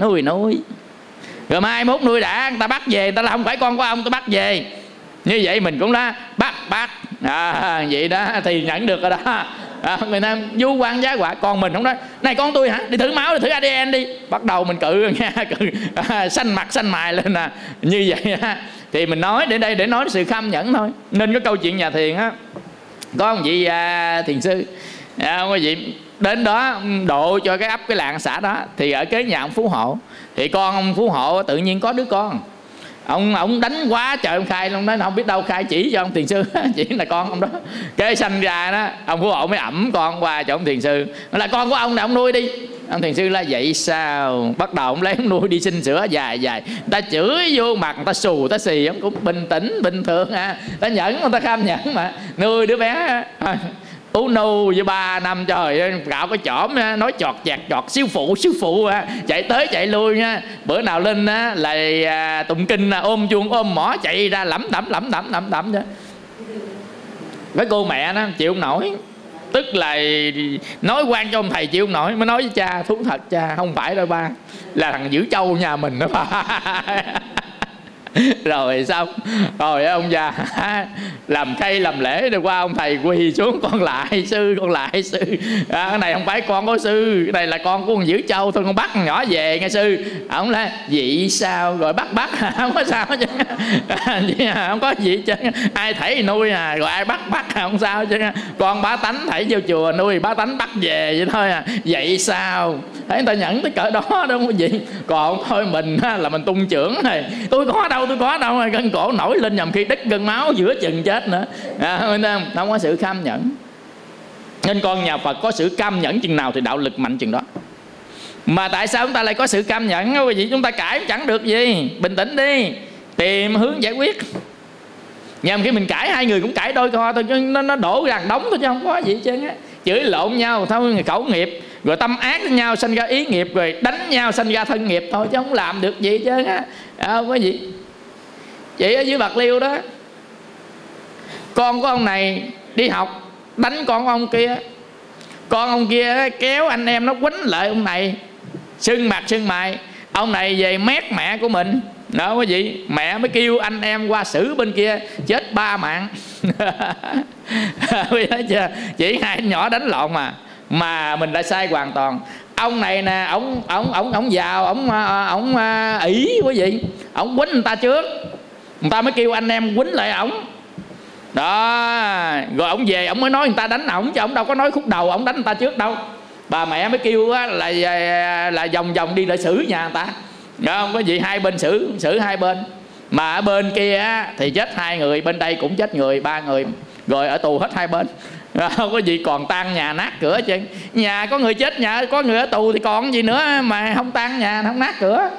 nuôi rồi mai mốt nuôi đã, người ta bắt về, người ta là không phải con của ông, ta bắt về. Như vậy mình cũng đã bắt vậy đó thì nhẫn được rồi đó. Người Nam du quan giá quả, con mình không nói này con tôi hả, đi thử máu, đi thử ADN đi, bắt đầu mình cự nha, xanh mặt xanh mày lên nè. Như vậy thì mình nói đến đây để nói sự kham nhẫn thôi. Nên cái câu chuyện nhà thiền á, có một vị thiền sư, quý vị đến đó độ cho cái ấp cái làng xã đó, thì ở kế nhà ông Phú Hộ, thì con ông Phú Hộ tự nhiên có đứa con. Ông đánh quá trời, ông khai luôn, nói không biết đâu, khai chỉ cho ông thiền sư. Chỉ là con ông đó, cái sanh ra đó, ông Phú Hộ mới ẵm con qua cho ông thiền sư, nó là con của ông nè, ông nuôi đi. Ông thiền sư là vậy sao? Bắt đầu ông lấy ông nuôi đi xin sữa dài. Người ta chửi vô mặt, người ta xù, người ta xì, ông cũng bình tĩnh, bình thường ha. Người ta nhẫn, người ta kham nhẫn mà. Nuôi đứa bé ú nu với 3 năm trời, gạo cái chỏm nói chọt chạc chọt, siêu phụ ha. Chạy tới chạy lui nha. Bữa nào lên á là tụng kinh, ôm chuông ôm mỏ chạy ra lẩm đẩm chứ. Với cô mẹ nó chịu không nổi, tức là nói quan cho ông thầy chịu không nổi, mới nói với cha thú thật cha không phải đâu ba, là thằng Dữ Châu nhà mình đó ba. Rồi xong rồi ông già làm cây làm lễ rồi qua ông thầy quỳ xuống, con lại sư à, cái này không phải con của sư, cái này là con của con Dữ Châu thôi, con bắt con nhỏ về nghe sư. Ông nói vậy sao, rồi bắt không có sao chứ, không có gì chứ, ai thảy nuôi à, rồi ai bắt không sao chứ, con bá tánh thảy vô chùa nuôi bá tánh bắt về vậy thôi à, vậy sao. Thấy người ta nhẫn tới cỡ đó đúng không vậy. Còn thôi mình là mình tung chưởng này, tôi có đâu gân cổ nổi lên, nhầm khi đứt gân máu giữa chừng chết nữa không có sự kham nhẫn. Nên con nhà Phật có sự cam nhẫn chừng nào thì đạo lực mạnh chừng đó. Mà tại sao chúng ta lại có sự cam nhẫn quý vị? Chúng ta cãi cũng chẳng được gì, bình tĩnh đi, tìm hướng giải quyết. Nhầm khi mình cãi hai người cũng cãi đôi co thôi, nó đổ ràng đóng thôi chứ không có gì chứ. Chửi lộn nhau thôi, khẩu nghiệp, rồi tâm ác với nhau sanh ra ý nghiệp, rồi đánh nhau sanh ra thân nghiệp thôi, chứ không làm được gì chứ á. Không có gì. Chị ở dưới Bạc Liêu đó, con của ông này đi học đánh con ông kia, con ông kia kéo anh em nó quýnh lại ông này sưng mặt sưng mày. Ông này về mét mẹ của mình đó quý vị, mẹ mới kêu anh em qua xử bên kia, chết 3 mạng. Chỉ hai nhỏ đánh lộn mà mình đã sai hoàn toàn. Ông này nè, ổng giàu, ổng ỷ quý vị, ổng quýnh người ta trước, người ta mới kêu anh em quýnh lại ổng đó, rồi ổng về ổng mới nói người ta đánh ổng, chứ ổng đâu có nói khúc đầu ổng đánh người ta trước đâu. Bà mẹ mới kêu á là vòng đi lại xử nhà người ta đó, không có gì. Hai bên xử hai bên, mà ở bên kia á thì chết 2 người, bên đây cũng chết 3 người, rồi ở tù hết 2 bên. Không có gì, còn tan nhà nát cửa chứ. Nhà có người chết, nhà có người ở tù thì còn gì nữa mà không tan nhà không nát cửa.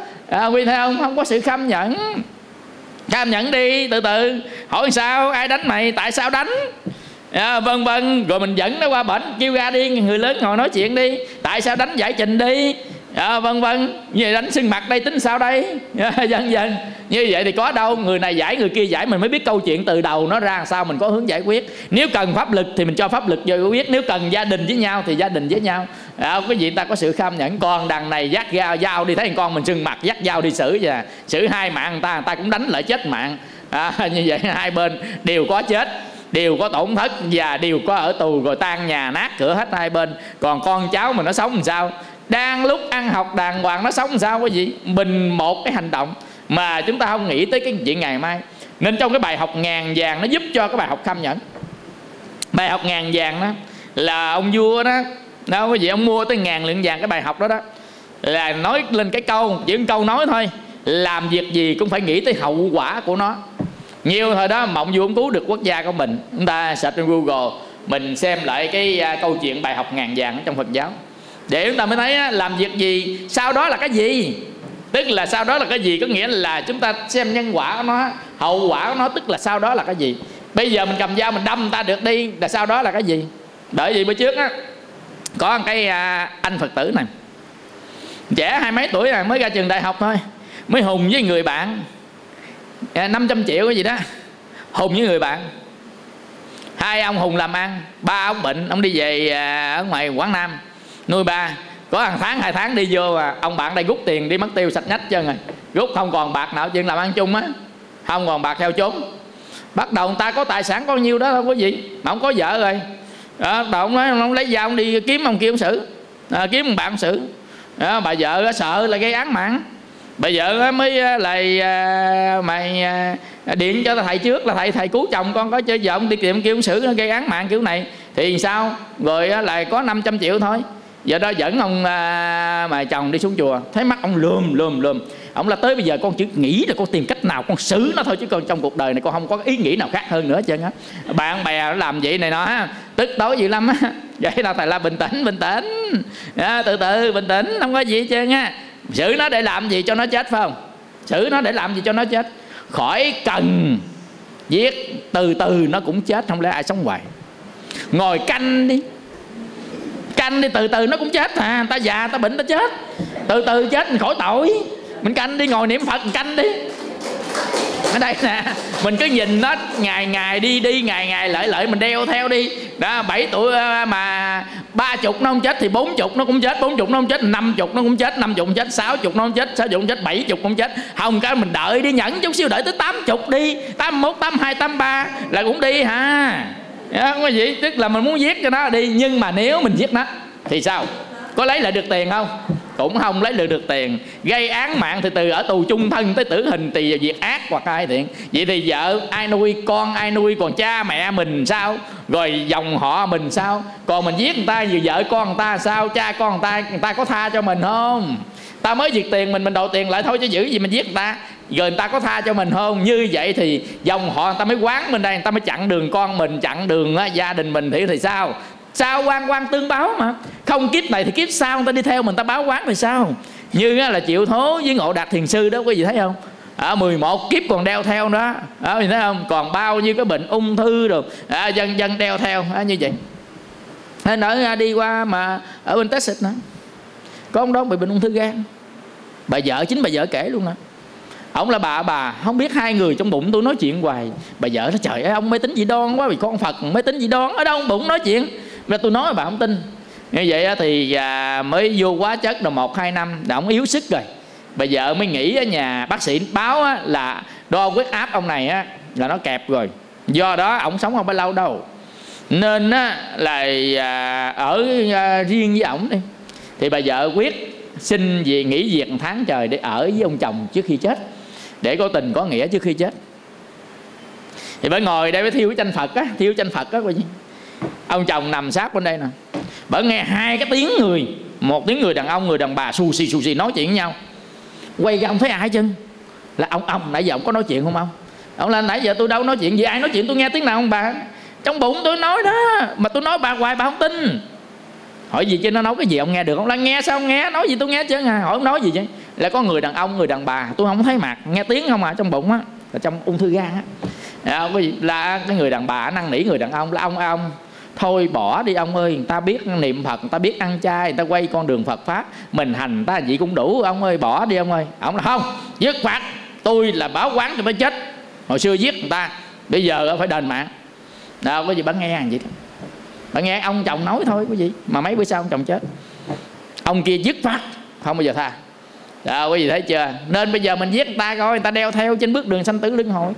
Quý thấy không? Không có sự kham nhẫn. Kham nhẫn đi, từ từ hỏi sao, ai đánh mày, tại sao đánh, vân vân. Rồi mình dẫn nó qua bển, kêu ra đi, người lớn ngồi nói chuyện đi, tại sao đánh, giải trình đi, vân vân. Như vậy đánh sưng mặt đây tính sao đây, vân vân. Như vậy thì có đâu người này giải người kia giải, mình mới biết câu chuyện từ đầu nó ra làm sao, mình có hướng giải quyết. Nếu cần pháp lực thì mình cho pháp lực vô quyết, nếu cần gia đình với nhau thì gia đình với nhau. Quý vị, ta có sự kham nhẫn. Còn đằng này dắt dao đi, thấy con mình sưng mặt dắt dao đi xử vậy, xử 2 mạng người ta cũng đánh lại chết mạng. Như vậy hai bên đều có chết, đều có tổn thất và đều có ở tù, rồi tan nhà nát cửa hết 2 bên. Còn con cháu mình nó sống làm sao, đang lúc ăn học đàng hoàng nó sống làm sao quý vị? Mình một cái hành động mà chúng ta không nghĩ tới cái chuyện ngày mai. Nên trong cái bài học ngàn vàng nó giúp cho cái bài học kham nhẫn. Bài học ngàn vàng đó là ông vua đó, đâu quý vị, ông mua tới 1000 lượng vàng. Cái bài học đó đó là nói lên cái câu, chỉ một câu nói thôi, làm việc gì cũng phải nghĩ tới hậu quả của nó. Nhiều thời đó mộng vua cứu được quốc gia của mình, chúng ta search trên Google, mình xem lại cái câu chuyện bài học 1000 vàng trong Phật giáo, để chúng ta mới thấy làm việc gì sau đó là cái gì. Tức là sau đó là cái gì, có nghĩa là chúng ta xem nhân quả của nó, hậu quả của nó, tức là sau đó là cái gì. Bây giờ mình cầm dao mình đâm người ta được đi, là sau đó là cái gì. Bởi vì bữa trước á, có một cái anh Phật tử này, trẻ 20 mấy tuổi này, mới ra trường đại học thôi, mới hùng với người bạn 500 triệu cái gì đó, hùng với người bạn. 2 ông hùng làm ăn, 3 ông bệnh, ông đi về ở ngoài Quảng Nam nuôi ba. Có hàng tháng 2 tháng đi vô mà ông bạn đây rút tiền đi mất tiêu sạch nhách trơn rồi, rút không còn bạc nào, chuyện làm ăn chung á không còn bạc, theo trốn. Bắt đầu người ta có tài sản có nhiêu đó không quý vị, mà không có vợ rồi đó, ông nói ông lấy dao ông đi kiếm ông kia ông xử, kiếm ông bạn ông xử đó. Bà vợ sợ là gây án mạng, bà vợ mới lại mày điện cho thầy trước là thầy cứu chồng con có, chứ giờ ông đi tiệm kia ông xử gây án mạng kiểu này thì sao. Rồi là có 500 triệu thôi. Giờ đó dẫn ông mà chồng đi xuống chùa, thấy mắt ông lườm. Ông là tới bây giờ con chỉ nghĩ là con tìm cách nào con xử nó thôi, chứ con trong cuộc đời này con không có ý nghĩ nào khác hơn nữa hết trơn á. Bạn bè nó làm vậy này nó tức tối dữ lắm á. Vậy là thầy là bình tĩnh à, từ từ bình tĩnh, không có gì hết trơn á. Xử nó để làm gì cho nó chết, phải không? Xử nó để làm gì cho nó chết? Khỏi cần giết, từ từ nó cũng chết, không lẽ ai sống hoài. Ngồi canh đi, từ từ nó cũng chết à. Người ta già, người ta bệnh, người ta chết, từ từ chết mình khỏi tội. Mình canh đi, ngồi niệm Phật mình canh đi. Ở đây nè, mình cứ nhìn nó ngày đi, ngày lợi mình đeo theo đi. Đó, 7 tuổi mà 30 nó không chết thì 40 nó cũng chết, 40 nó không chết, 50 nó cũng chết, 50 không chết, 60 nó không chết, 60 không chết, 70 không chết. Không, cái mình đợi đi, nhẫn chút xíu, đợi tới 80 đi, 81, 82, 83 là cũng đi ha. Không có gì, tức là mình muốn giết cho nó đi. Nhưng mà nếu mình giết nó thì sao? Có lấy lại được tiền không? Cũng không lấy lại được tiền. Gây án mạng thì từ ở tù chung thân tới tử hình tùy việc ác hoặc ai thiện. Vậy thì vợ ai nuôi, con ai nuôi, còn cha mẹ mình sao, rồi dòng họ mình sao? Còn mình giết người ta, vì vợ con người ta sao, cha con người ta có tha cho mình không? Ta mới giật tiền mình đòi tiền lại thôi, chứ giữ gì mình giết người ta. Rồi người ta có tha cho mình không? Như vậy thì dòng họ người ta mới quán mình đây, người ta mới chặn đường con mình, chặn đường gia đình mình thì sao? Sao quan tương báo mà. Không kiếp này thì kiếp sau người ta đi theo mình, ta báo quán thì sao? Như là Chịu Thố với Ngộ Đạt Thiền Sư đó, quý vị thấy không? 11 kiếp còn đeo theo đó, mình thấy không? Còn bao nhiêu cái bệnh ung thư rồi dân dân đeo theo như vậy. Nên ở đi qua mà ở bên Texas nữa, có ông đó bị bệnh ung thư gan. Bà vợ, chính bà vợ kể luôn nè. Ông là bà không biết, hai người trong bụng tôi nói chuyện hoài. Bà vợ nói trời ơi ông mê tín dị đoan quá, vì con Phật mê tín dị đoan, ở đâu ông bụng nói chuyện. Mà tôi nói bà không tin. Như vậy thì mới vô quá chất rồi 1-2 năm là ông yếu sức rồi. Bà vợ mới nghỉ ở nhà, bác sĩ báo là đo huyết áp ông này là nó kẹp rồi. Do đó ông sống không bao lâu đâu. Nên là ở riêng với ổng đi. Thì bà vợ quyết xin về nghỉ việc 1 tháng trời để ở với ông chồng trước khi chết, để có tình có nghĩa trước khi chết. Thì bà ngồi đây với thiêu tranh Phật á. Ông chồng nằm sát bên đây nè. Bởi nghe hai cái tiếng người, một tiếng người đàn ông, người đàn bà xù xì nói chuyện với nhau. Quay ra ông thấy ai chứ? Là ông nãy giờ ông có nói chuyện không ông? Ông là nãy giờ tôi đâu nói chuyện gì, ai nói chuyện tôi nghe tiếng nào không bà? Trong bụng tôi nói đó, mà tôi nói bà hoài bà không tin. Hỏi gì chứ nó nói cái gì ông nghe được không? Là nghe sao không nghe, nói gì tôi nghe chứ. Hỏi ông nói gì chứ? Là có người đàn ông, người đàn bà, tôi không thấy mặt, nghe tiếng không à, trong bụng á, là trong ung thư gan á. Là cái người đàn bà năn nỉ người đàn ông là ông. Thôi bỏ đi ông ơi, người ta biết niệm Phật, người ta biết ăn chay, người ta quay con đường Phật Pháp, mình hành người ta vậy cũng đủ, ông ơi bỏ đi ông ơi. Ông là không, giết phạt, tôi là báo quán cho mới chết. Hồi xưa giết người ta, bây giờ phải đền mạng. Đâu có gì, bạn nghe vậy đó. Bạn nghe ông chồng nói thôi quý vị, mà mấy bữa sau ông chồng chết. Ông kia giết phạt, không bao giờ tha. Đâu có gì, thấy chưa? Nên bây giờ mình giết người ta coi, người ta đeo theo trên bước đường sanh tử luân hồi.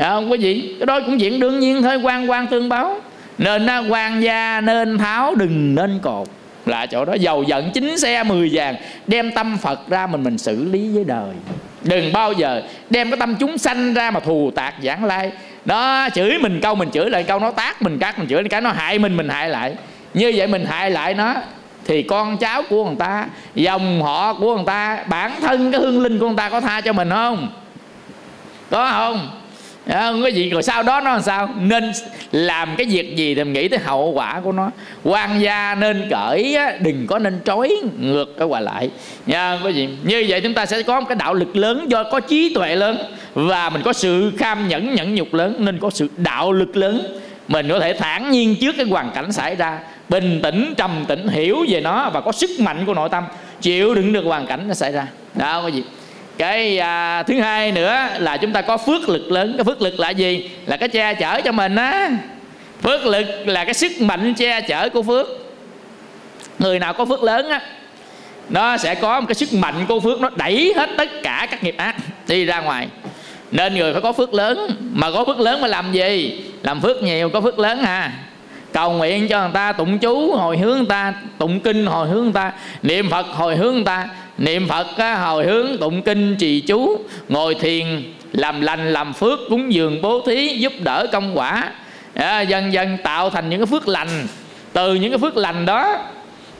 Không có gì, cái đó cũng chuyện đương nhiên thôi, quan tương báo. Nên quan gia nên tháo, đừng nên cột. Là chỗ đó, giàu giận 9 xe 10 vàng, đem tâm Phật ra mình xử lý với đời. Đừng bao giờ đem cái tâm chúng sanh ra mà thù tạc vãng lai. Đó, chửi mình câu mình chửi lại câu, nó tát mình cát mình chửi lại cái, nó hại mình hại lại. Như vậy mình hại lại nó thì con cháu của người ta, dòng họ của người ta, bản thân cái hương linh của người ta có tha cho mình không? Có không? Không có gì. Rồi sau đó nó làm sao? Nên làm cái việc gì thì mình nghĩ tới hậu quả của nó. Quan gia nên cởi, đừng có nên trói ngược cái quả lại. Không có gì. Như vậy chúng ta sẽ có một cái đạo lực lớn, do có trí tuệ lớn, và mình có sự kham nhẫn nhẫn nhục lớn, nên có sự đạo lực lớn. Mình có thể thản nhiên trước cái hoàn cảnh xảy ra, bình tĩnh, trầm tĩnh, hiểu về nó, và có sức mạnh của nội tâm, chịu đựng được hoàn cảnh nó xảy ra. Không có gì. Cái thứ hai nữa là chúng ta có phước lực lớn. Cái phước lực là gì? Là cái che chở cho mình á. Phước lực là cái sức mạnh che chở của phước. Người nào có phước lớn á, nó sẽ có một cái sức mạnh của phước, nó đẩy hết tất cả các nghiệp ác đi ra ngoài. Nên người phải có phước lớn. Mà có phước lớn mà làm gì? Làm phước nhiều, có phước lớn ha. Cầu nguyện cho người ta, tụng chú hồi hướng người ta, tụng kinh hồi hướng người ta, niệm Phật hồi hướng người ta. Niệm Phật hồi hướng, tụng kinh, trì chú, ngồi thiền, làm lành, làm phước, cúng dường, bố thí, giúp đỡ công quả. Dần dần tạo thành những cái phước lành. Từ những cái phước lành đó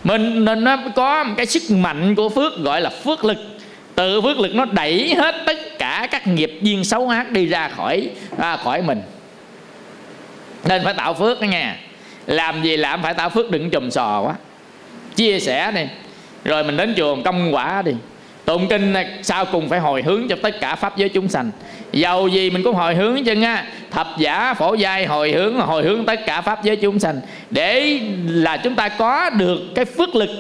mình nên nó có một cái sức mạnh của phước, gọi là phước lực. Từ phước lực nó đẩy hết tất cả các nghiệp duyên xấu ác đi ra khỏi mình. Nên phải tạo phước đó nha. làm gì làm phải tạo phước, đừng chùm sò quá, chia sẻ đi, rồi mình đến chùa công quả đi, tụng kinh sau cùng phải hồi hướng cho tất cả pháp giới chúng sanh. Dầu gì mình cũng hồi hướng chứ nha, thập giả phổ giai hồi hướng tất cả pháp giới chúng sanh, để là chúng ta có được cái phước lực.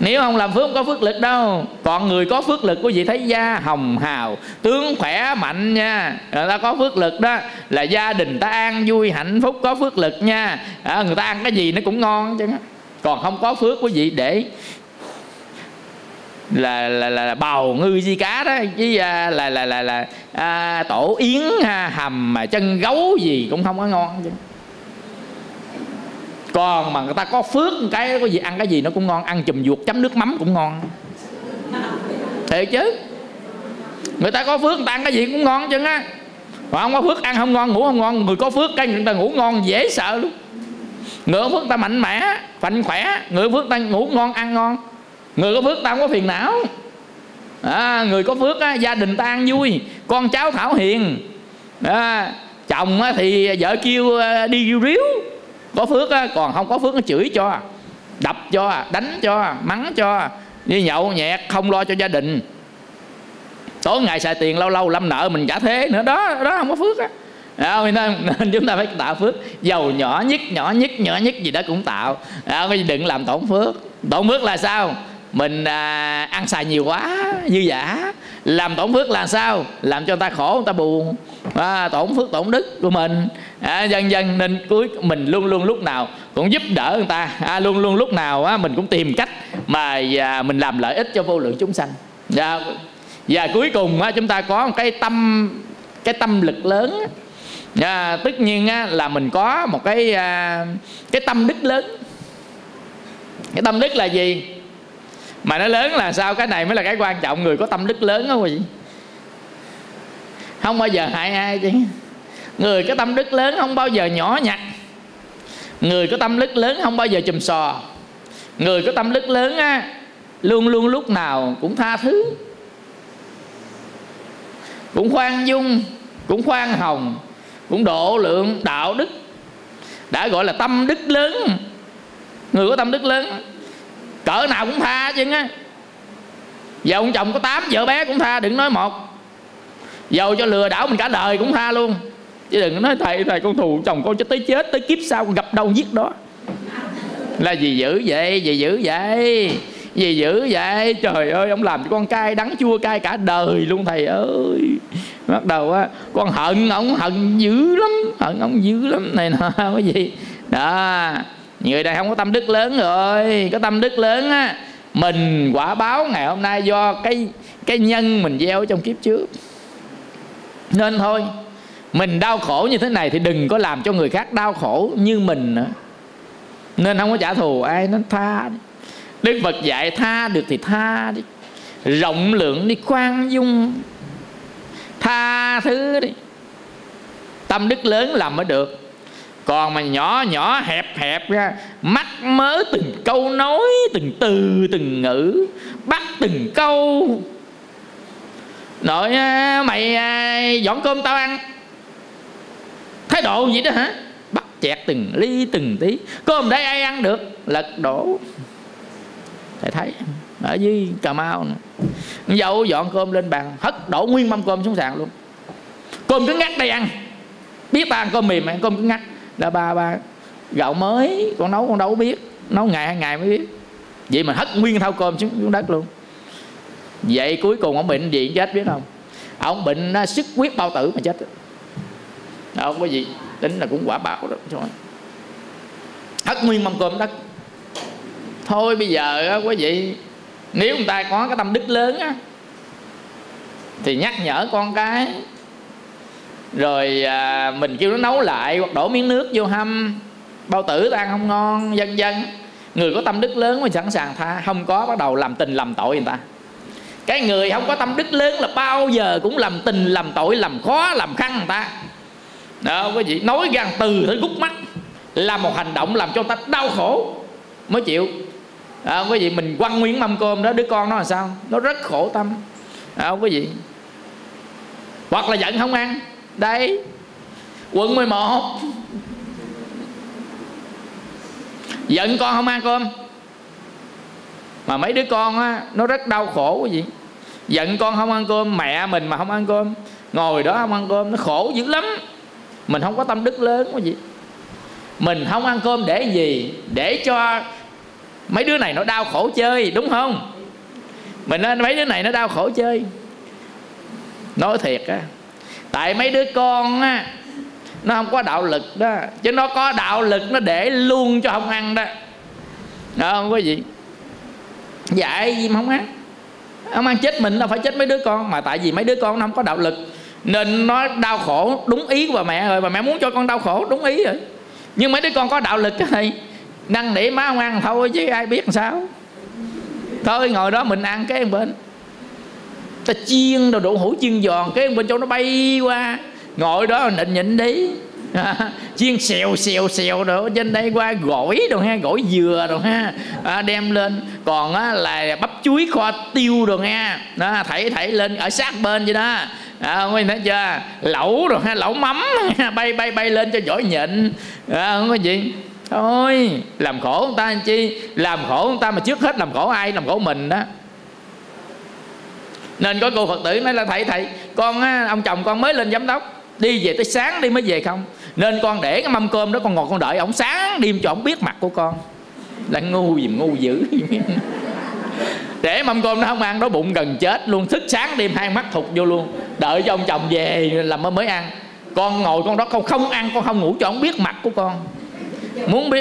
Nếu không làm phước không có phước lực đâu. Còn người có phước lực, quý vị thấy da hồng hào, tướng khỏe mạnh nha, người ta có phước lực đó, là gia đình ta an vui hạnh phúc, có phước lực nha. Người ta ăn cái gì nó cũng ngon chứ. Còn không có phước quý vị để là bào ngư di cá đó, chứ tổ yến hầm mà chân gấu gì cũng không có ngon chứ. Còn mà người ta có phước cái có gì ăn cái gì nó cũng ngon, ăn chùm ruột chấm nước mắm cũng ngon. Thiệt chứ. Người ta có phước người ta ăn cái gì cũng ngon chứ á. Mà không có phước ăn không ngon, ngủ không ngon. Người có phước cái người ta ngủ ngon dễ sợ luôn. Người có phước người ta mạnh mẽ, mạnh khỏe. Người có phước người ta ngủ ngon, ăn ngon. Người có phước người ta không có phiền não. Người có phước á, gia đình ta ăn vui, con cháu thảo hiền. Chồng á, thì vợ kêu đi riu riu. Có phước á, còn không có phước nó chửi cho, đập cho, đánh cho, mắng cho, đi nhậu nhẹt không lo cho gia đình, tối ngày xài tiền, lâu lâu lâm nợ mình trả thế nữa đó, đó không có phước á. Nên chúng ta phải tạo phước, dầu nhỏ nhất gì đó cũng tạo, đừng làm tổn phước. Tổn phước là sao? Mình ăn xài nhiều quá, dư giả. Làm tổn phước là sao? Làm cho người ta khổ, người ta buồn. Tổn phước, tổn đức của mình. Dần dần nên cuối mình luôn luôn lúc nào cũng giúp đỡ người ta. Luôn luôn lúc nào mình cũng tìm cách mà mình làm lợi ích cho vô lượng chúng sanh. Và cuối cùng chúng ta có một cái tâm lực lớn. Tất nhiên là mình có một cái tâm đức lớn. Cái tâm đức là gì? Mà nó lớn là sao? Cái này mới là cái quan trọng. Người có tâm đức lớn đó quý vị, không bao giờ hại ai chứ. Người có tâm đức lớn không bao giờ nhỏ nhặt. Người có tâm đức lớn không bao giờ chùm sò. Người có tâm đức lớn á, luôn luôn lúc nào cũng tha thứ, cũng khoan dung, cũng khoan hồng, cũng độ lượng, đạo đức. Đã gọi là tâm đức lớn. Người có tâm đức lớn cỡ nào cũng tha chứ á. Giờ ông chồng có 8 vợ bé cũng tha, đừng nói một. Dầu cho lừa đảo mình cả đời cũng tha luôn. Chứ đừng nói thầy con thù chồng con cho tới chết, tới kiếp sau gặp đâu giết đó. Là gì dữ vậy, gì dữ vậy, gì dữ vậy. Trời ơi, ông làm cho con cay đắng chua cay cả đời luôn thầy ơi. Bắt đầu á, con hận ông hận dữ lắm, hận ông dữ lắm này nọ cái gì. Đó, người này không có tâm đức lớn rồi. Có tâm đức lớn á, mình quả báo ngày hôm nay do cái nhân mình gieo trong kiếp trước. Nên thôi, mình đau khổ như thế này thì đừng có làm cho người khác đau khổ như mình nữa. Nên không có trả thù ai, nó tha. Đức Phật dạy tha được thì tha đi, rộng lượng đi, khoan dung, tha thứ đi. Tâm đức lớn làm mới được. Còn mà nhỏ hẹp ra, mắc mớ từng câu nói, từng từ từng ngữ, bắt từng câu. Nội mày dọn cơm tao ăn, thái độ gì đó hả? Bắt chẹt từng ly từng tí. Cơm đây ai ăn được? Lật đổ. Thầy thấy ở dưới Cà Mau nè, dâu dọn cơm lên bàn, hất đổ nguyên mâm cơm xuống sàn luôn. Cơm cứ ngắt đây ăn. Biết ta ăn cơm mềm, ăn cơm cứ ngắt. Là ba gạo mới con nấu, con đâu biết nấu, ngày hai ngày mới biết. Vậy mà hất nguyên thau cơm xuống đất luôn. Vậy cuối cùng ông bệnh viện chết biết không? Ông bệnh xuất huyết bao tử mà chết đó. Không có gì, tính là cũng quả báo đó. Trời, hất nguyên mâm cơm đất. Thôi bây giờ á quý vị, nếu người ta có cái tâm đức lớn á thì nhắc nhở con cái. Rồi mình kêu nó nấu lại, hoặc đổ miếng nước vô hâm, bao tử ta ăn không ngon, vân vân. Người có tâm đức lớn mới sẵn sàng tha. Không có bắt đầu làm tình làm tội người ta. Cái người không có tâm đức lớn là bao giờ cũng làm tình làm tội, làm khó làm khăn người ta. Đó quý vị, nói gan từ tới gút mắt, làm một hành động làm cho người ta đau khổ mới chịu. Đó quý vị, mình quăng nguyên mâm cơm đó, đứa con nó là sao? Nó rất khổ tâm. Đó quý vị. Hoặc là giận không ăn. Đây, quận 11 giận con không ăn cơm. Mà mấy đứa con á, nó rất đau khổ cái gì. Giận con không ăn cơm, mẹ mình mà không ăn cơm, ngồi đó không ăn cơm, nó khổ dữ lắm. Mình không có tâm đức lớn cái gì. Mình không ăn cơm để gì? Để cho mấy đứa này nó đau khổ chơi, đúng không? Mình nói mấy đứa này nó đau khổ chơi. Nói thiệt á, tại mấy đứa con á, nó không có đạo lực đó. Chứ nó có đạo lực nó để luôn cho không ăn đó. Đó không có gì. Dạy gì mà không ăn. Không ăn chết mình đâu, phải chết mấy đứa con. Mà tại vì mấy đứa con nó không có đạo lực nên nó đau khổ đúng ý của bà mẹ rồi. Bà mẹ muốn cho con đau khổ đúng ý rồi. Nhưng mấy đứa con có đạo lực thì năn nỉ má không ăn thôi chứ ai biết làm sao. Thôi ngồi đó mình ăn cái bên ta chiên đồ đậu hũ chiên giòn, cái bên chỗ nó bay qua. Ngồi đó nịnh nhịn đi à, chiên xèo xèo xèo đồ trên đây qua, gỏi đồ ha, gỏi dừa đồ ha à, đem lên. Còn á, là bắp chuối kho tiêu đồ ha đó, thảy thảy lên ở sát bên vậy đó à, không thấy chưa? Lẩu đồ ha, lẩu mắm ha, bay bay bay lên cho giỏi nhịn à, không có gì. Thôi làm khổ người ta làm chi? Làm khổ người ta mà trước hết làm khổ ai? Làm khổ mình đó. Nên có cô Phật tử nói là thầy, con á, ông chồng con mới lên giám đốc, đi về tới sáng đi mới về không. Nên con để cái mâm cơm đó, con ngồi con đợi ổng sáng đêm cho ổng biết mặt của con. Là ngu gì mà ngu dữ. Để mâm cơm nó không ăn, nó bụng gần chết luôn. Thức sáng đêm hai mắt thụt vô luôn, đợi cho ông chồng về là mới ăn. Con ngồi con đó, con không ăn, con không ngủ cho ổng biết mặt của con.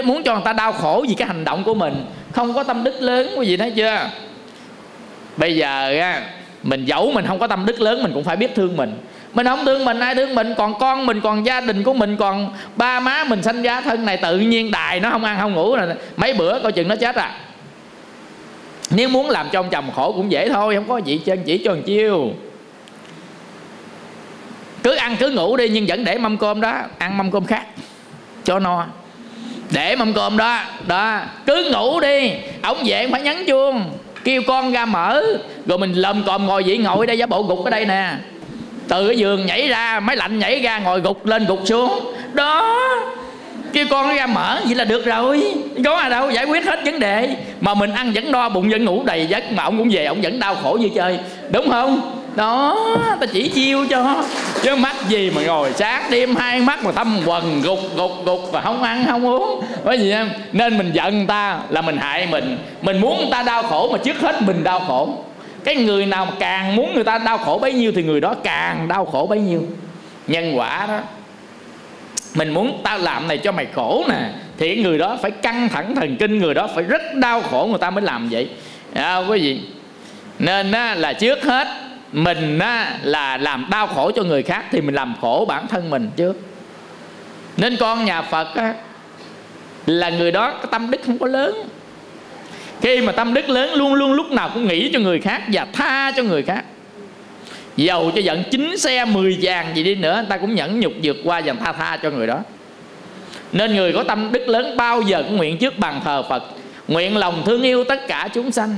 Muốn cho người ta đau khổ vì cái hành động của mình. Không có tâm đức lớn cái gì, thấy chưa? Bây giờ á, mình dẫu mình không có tâm đức lớn, mình cũng phải biết thương mình. Mình không thương mình ai thương mình? Còn con mình, còn gia đình của mình, còn ba má mình sanh ra thân này, tự nhiên đài nó không ăn không ngủ rồi, mấy bữa coi chừng nó chết à. Nếu muốn làm cho ông chồng khổ cũng dễ thôi, không có gì hết, chỉ cho một chiêu. Cứ ăn cứ ngủ đi, nhưng vẫn để mâm cơm đó, ăn mâm cơm khác cho no. Để mâm cơm đó, đó cứ ngủ đi, ổng về phải nhắn chuông kêu con ra mở. Rồi mình lồm cồm ngồi vậy, ngồi đây giả bộ gục ở đây nè. Từ cái giường nhảy ra, máy lạnh nhảy ra, ngồi gục lên gục xuống. Đó, kêu con ra mở, vậy là được rồi. Có ai đâu, giải quyết hết vấn đề. Mà mình ăn vẫn no, bụng vẫn ngủ đầy giấc, mà ông cũng về, ông vẫn đau khổ như chơi. Đúng không? Đó, ta chỉ chiêu cho. Chứ mắc gì mà ngồi sáng đêm hai mắt mà thâm quần gục và không ăn không uống. Bởi vì em, nên mình giận người ta là mình hại mình. Mình muốn người ta đau khổ mà trước hết mình đau khổ. Cái người nào mà càng muốn người ta đau khổ bấy nhiêu thì người đó càng đau khổ bấy nhiêu. Nhân quả đó. Mình muốn tao làm này cho mày khổ nè, thì người đó phải căng thẳng thần kinh, người đó phải rất đau khổ người ta mới làm vậy. Không có gì. Nên á, là trước hết mình á, là làm đau khổ cho người khác thì mình làm khổ bản thân mình trước. Nên con nhà Phật á, là người đó cái tâm đức không có lớn. Khi mà tâm đức lớn luôn luôn lúc nào cũng nghĩ cho người khác và tha cho người khác. Dầu cho giận 9 xe 10 vàng gì đi nữa, người ta cũng nhẫn nhục vượt qua và tha cho người đó. Nên người có tâm đức lớn bao giờ cũng nguyện trước bàn thờ Phật, nguyện lòng thương yêu tất cả chúng sanh,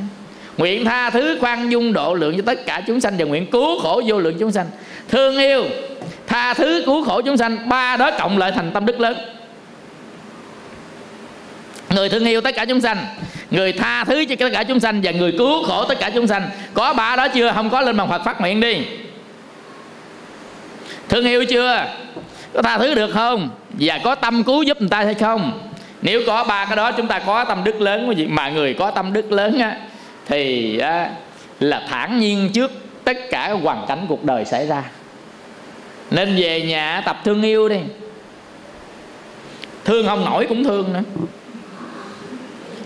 nguyện tha thứ khoan dung độ lượng cho tất cả chúng sanh, và nguyện cứu khổ vô lượng chúng sanh. Thương yêu, tha thứ, cứu khổ chúng sanh, ba đó cộng lại thành tâm đức lớn. Người thương yêu tất cả chúng sanh, người tha thứ cho tất cả chúng sanh, và người cứu khổ tất cả chúng sanh. Có ba đó chưa? Không có lên bàn Phật phát nguyện đi. Thương yêu chưa? Có tha thứ được không? Và có tâm cứu giúp người ta hay không? Nếu có ba cái đó chúng ta có tâm đức lớn. Mà người có tâm đức lớn á, thì là thản nhiên trước tất cả hoàn cảnh cuộc đời xảy ra. Nên về nhà tập thương yêu đi. Thương không nổi cũng thương nữa.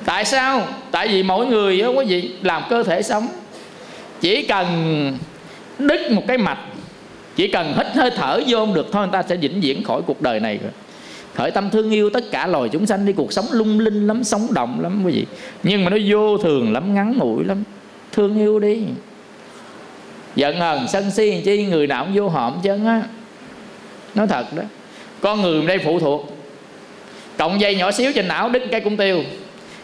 Tại sao? Tại vì mỗi người đó, quý vị, làm cơ thể sống, chỉ cần đứt một cái mạch, chỉ cần hít hơi thở vô không được thôi, người ta sẽ vĩnh viễn khỏi cuộc đời này rồi. Khởi tâm thương yêu tất cả loài chúng sanh đi, cuộc sống lung linh lắm, sống động lắm quý vị. Nhưng mà nó vô thường lắm, ngắn ngủi lắm. Thương yêu đi. Giận hờn sân si chi người nào cũng vô họm chứ á. Nói thật đó. Con người đây phụ thuộc. Cộng dây nhỏ xíu trên não đứt cái cũng tiêu.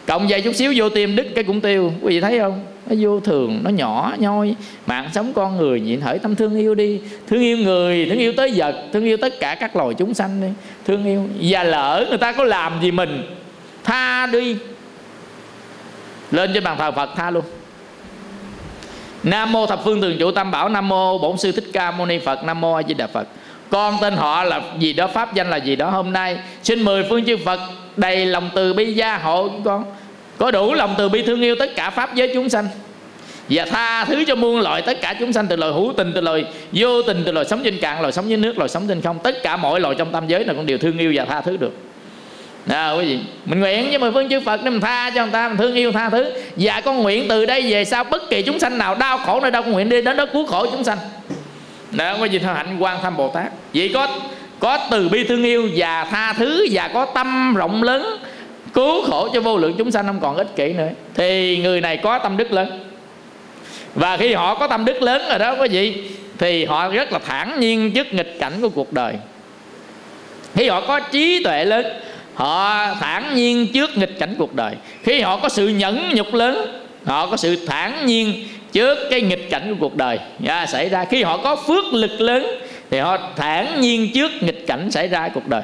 Cộng dây chút xíu vô tim đứt cái cũng tiêu. Quý vị thấy không? Nó vô thường, nó nhỏ nhoi. Mạng sống con người nhịn hỡi tâm thương yêu đi. Thương yêu người, thương yêu tới vật, thương yêu tất cả các loài chúng sanh đi. Thương yêu. Và lỡ người ta có làm gì mình tha đi, lên trên bàn thờ Phật tha luôn. Nam mô thập phương thường trụ tam bảo, nam mô bổn sư Thích Ca Mâu Ni Phật, nam mô A Di Đà Phật. Con tên họ là gì đó, pháp danh là gì đó, hôm nay xin mười phương chư Phật đầy lòng từ bi gia hộ con có đủ lòng từ bi thương yêu tất cả pháp giới chúng sanh, và tha thứ cho muôn loại tất cả chúng sanh, từ loài hữu tình, từ loài vô tình, từ loài sống trên cạn, loài sống dưới nước, loài sống trên không, tất cả mọi loài trong tam giới là con đều thương yêu và tha thứ được. Nào quý vị, mình nguyện với mười phương chư Phật để mình tha cho người ta, mình thương yêu tha thứ. Và con nguyện từ đây về sau bất kỳ chúng sanh nào đau khổ nơi đâu, con nguyện đi đến đó cứu khổ chúng sanh. Nào quý vị, theo hạnh Quan Tham Bồ Tát, vậy có từ bi thương yêu và tha thứ, và có tâm rộng lớn cứu khổ cho vô lượng chúng sanh, không còn ích kỷ nữa, thì người này có tâm đức lớn. Và khi họ có tâm đức lớn rồi đó quý vị, thì họ rất là thản nhiên trước nghịch cảnh của cuộc đời. Khi họ có trí tuệ lớn, họ thản nhiên trước nghịch cảnh cuộc đời. Khi họ có sự nhẫn nhục lớn, họ có sự thản nhiên trước cái nghịch cảnh của cuộc đời xảy ra. Khi họ có phước lực lớn, thì họ thản nhiên trước nghịch cảnh xảy ra cuộc đời.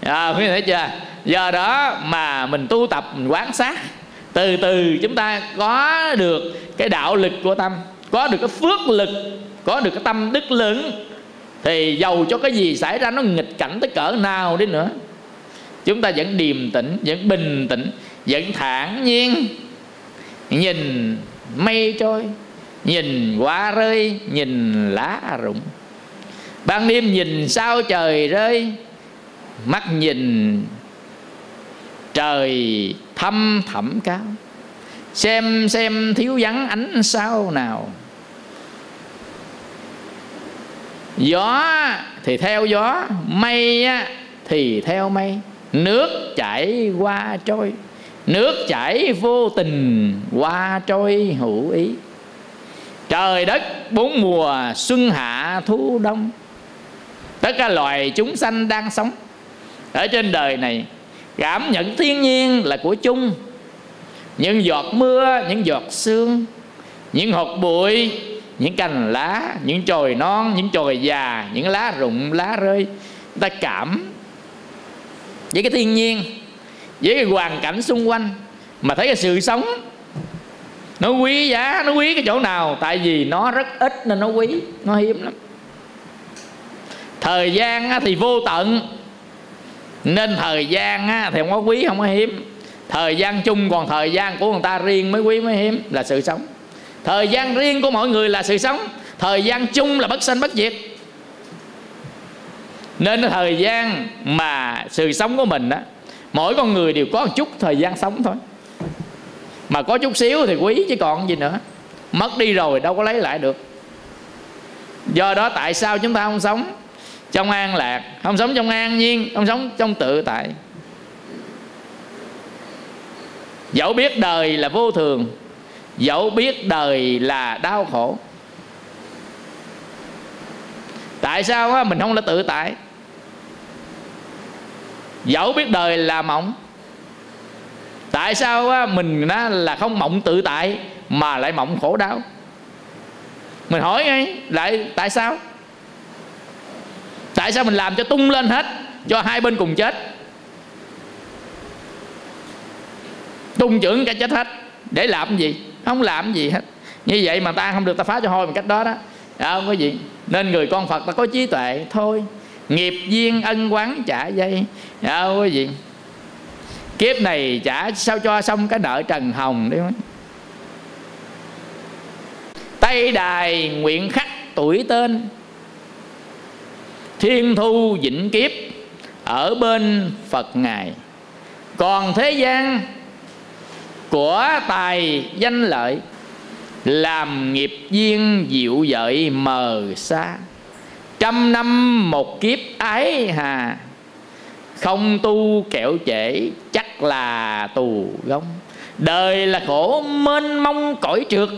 Quý vị thấy chưa? Do đó mà mình tu tập, mình quán sát, từ từ chúng ta có được cái đạo lực của tâm, có được cái phước lực, có được cái tâm đức lớn, thì dầu cho cái gì xảy ra, nó nghịch cảnh tới cỡ nào đi nữa, chúng ta vẫn điềm tĩnh, vẫn bình tĩnh, vẫn thản nhiên. Nhìn mây trôi, nhìn hoa rơi, nhìn lá rụng. Ban đêm nhìn sao trời rơi, mắt nhìn trời thâm thẳm cao, xem thiếu vắng ánh sao nào. Gió thì theo gió, mây thì theo mây, nước chảy qua trôi, nước chảy vô tình qua trôi hữu ý. Trời đất bốn mùa xuân hạ thu đông, tất cả loài chúng sanh đang sống ở trên đời này cảm nhận thiên nhiên là của chung. Những giọt mưa, những giọt sương, những hột bụi, những cành lá, những chồi non, những chồi già, những lá rụng, lá rơi, ta cảm với cái thiên nhiên, với cái hoàn cảnh xung quanh mà thấy cái sự sống. Nó quý giá, nó quý cái chỗ nào? Tại vì nó rất ít nên nó quý, nó hiếm lắm. Thời gian thì vô tận nên thời gian thì không có quý, không có hiếm. Thời gian chung, còn thời gian của người ta riêng mới quý mới hiếm là sự sống. Thời gian riêng của mọi người là sự sống, thời gian chung là bất sanh bất diệt. Nên thời gian mà sự sống của mình đó, mỗi con người đều có một chút thời gian sống thôi, mà có chút xíu thì quý chứ còn gì nữa. Mất đi rồi đâu có lấy lại được. Do đó tại sao chúng ta không sống trong an lạc, không sống trong an nhiên, không sống trong tự tại? Dẫu biết đời là vô thường, dẫu biết đời là đau khổ, tại sao mình không là tự tại? Dẫu biết đời là mộng, tại sao mình là không mộng tự tại mà lại mộng khổ đau? Mình hỏi ngay lại tại sao? Tại sao mình làm cho tung lên hết, cho hai bên cùng chết? Tung chưởng cả chết hết, để làm gì? Không làm gì hết. Như vậy mà ta không được, ta phá cho hôi bằng cách đó đó. Không có gì. Nên người con Phật ta có trí tuệ thôi. Nghiệp duyên ân quán trả dây. Không có gì. Kiếp này trả sao cho xong cái nợ trần hồng đấy. Tây Đài nguyện khắc tuổi tên, thiên thu vĩnh kiếp ở bên Phật ngài. Còn thế gian của tài danh lợi, làm nghiệp duyên dịu dợi mờ xa, trăm năm một kiếp ái hà, không tu kẻo trễ chắc là tù gông. Đời là khổ mênh mông cõi trượt,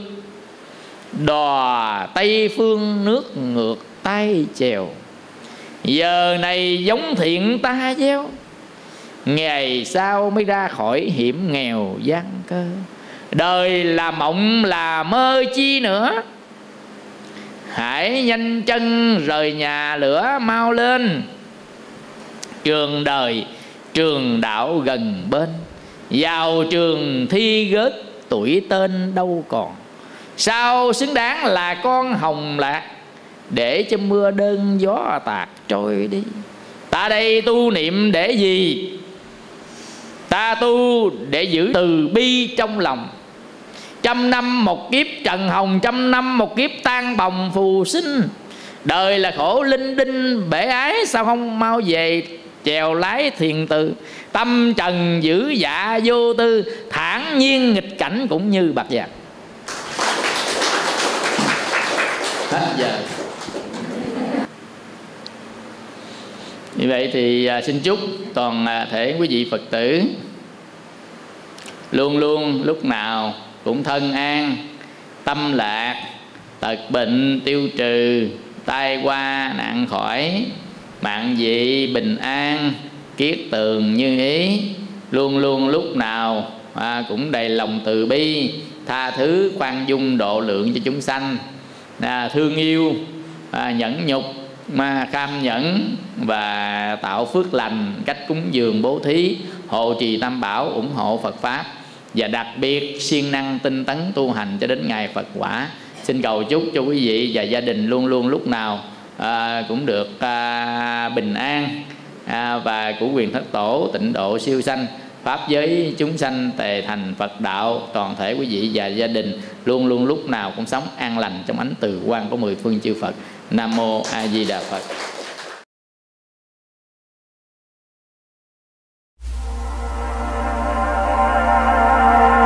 đò Tây Phương nước ngược tay chèo. Giờ này giống thiện ta gieo, ngày sau mới ra khỏi hiểm nghèo gian cơ. Đời là mộng là mơ chi nữa, hãy nhanh chân rời nhà lửa mau lên. Trường đời trường đạo gần bên, Vào trường thi gớt, tuổi tên đâu còn. Sao xứng đáng là con hồng lạc, để cho mưa đơn gió tạt trôi đi. Ta đây tu niệm để gì? Ta tu để giữ từ bi trong lòng. Trăm năm một kiếp trần hồng, trăm năm một kiếp tan bồng phù sinh. Đời là khổ linh đinh bể ái, sao không mau về chèo lái thiền từ. Tâm trần dữ dạ vô tư, thản nhiên nghịch cảnh cũng như bạc vàng. Hết giờ. Như vậy thì xin chúc toàn thể quý vị Phật tử luôn luôn lúc nào cũng thân an, tâm lạc, tật bệnh tiêu trừ, tai qua nạn khỏi, mạng vị bình an, kiết tường như ý. Luôn luôn lúc nào cũng đầy lòng từ bi, tha thứ, khoan dung, độ lượng cho chúng sanh, thương yêu, nhẫn nhục, kham nhẫn và tạo phước lành, cách cúng dường bố thí, hộ trì tam bảo, ủng hộ Phật Pháp. Và đặc biệt siêng năng tinh tấn tu hành cho đến ngày Phật quả. Xin cầu chúc cho quý vị và gia đình luôn luôn lúc nào cũng được bình an và của quyền thất tổ tịnh độ siêu sanh, pháp giới chúng sanh tề thành Phật đạo. Toàn thể quý vị và gia đình luôn luôn lúc nào cũng sống an lành trong ánh từ quang của mười phương chư Phật. Nam Mô A Di Đà Phật.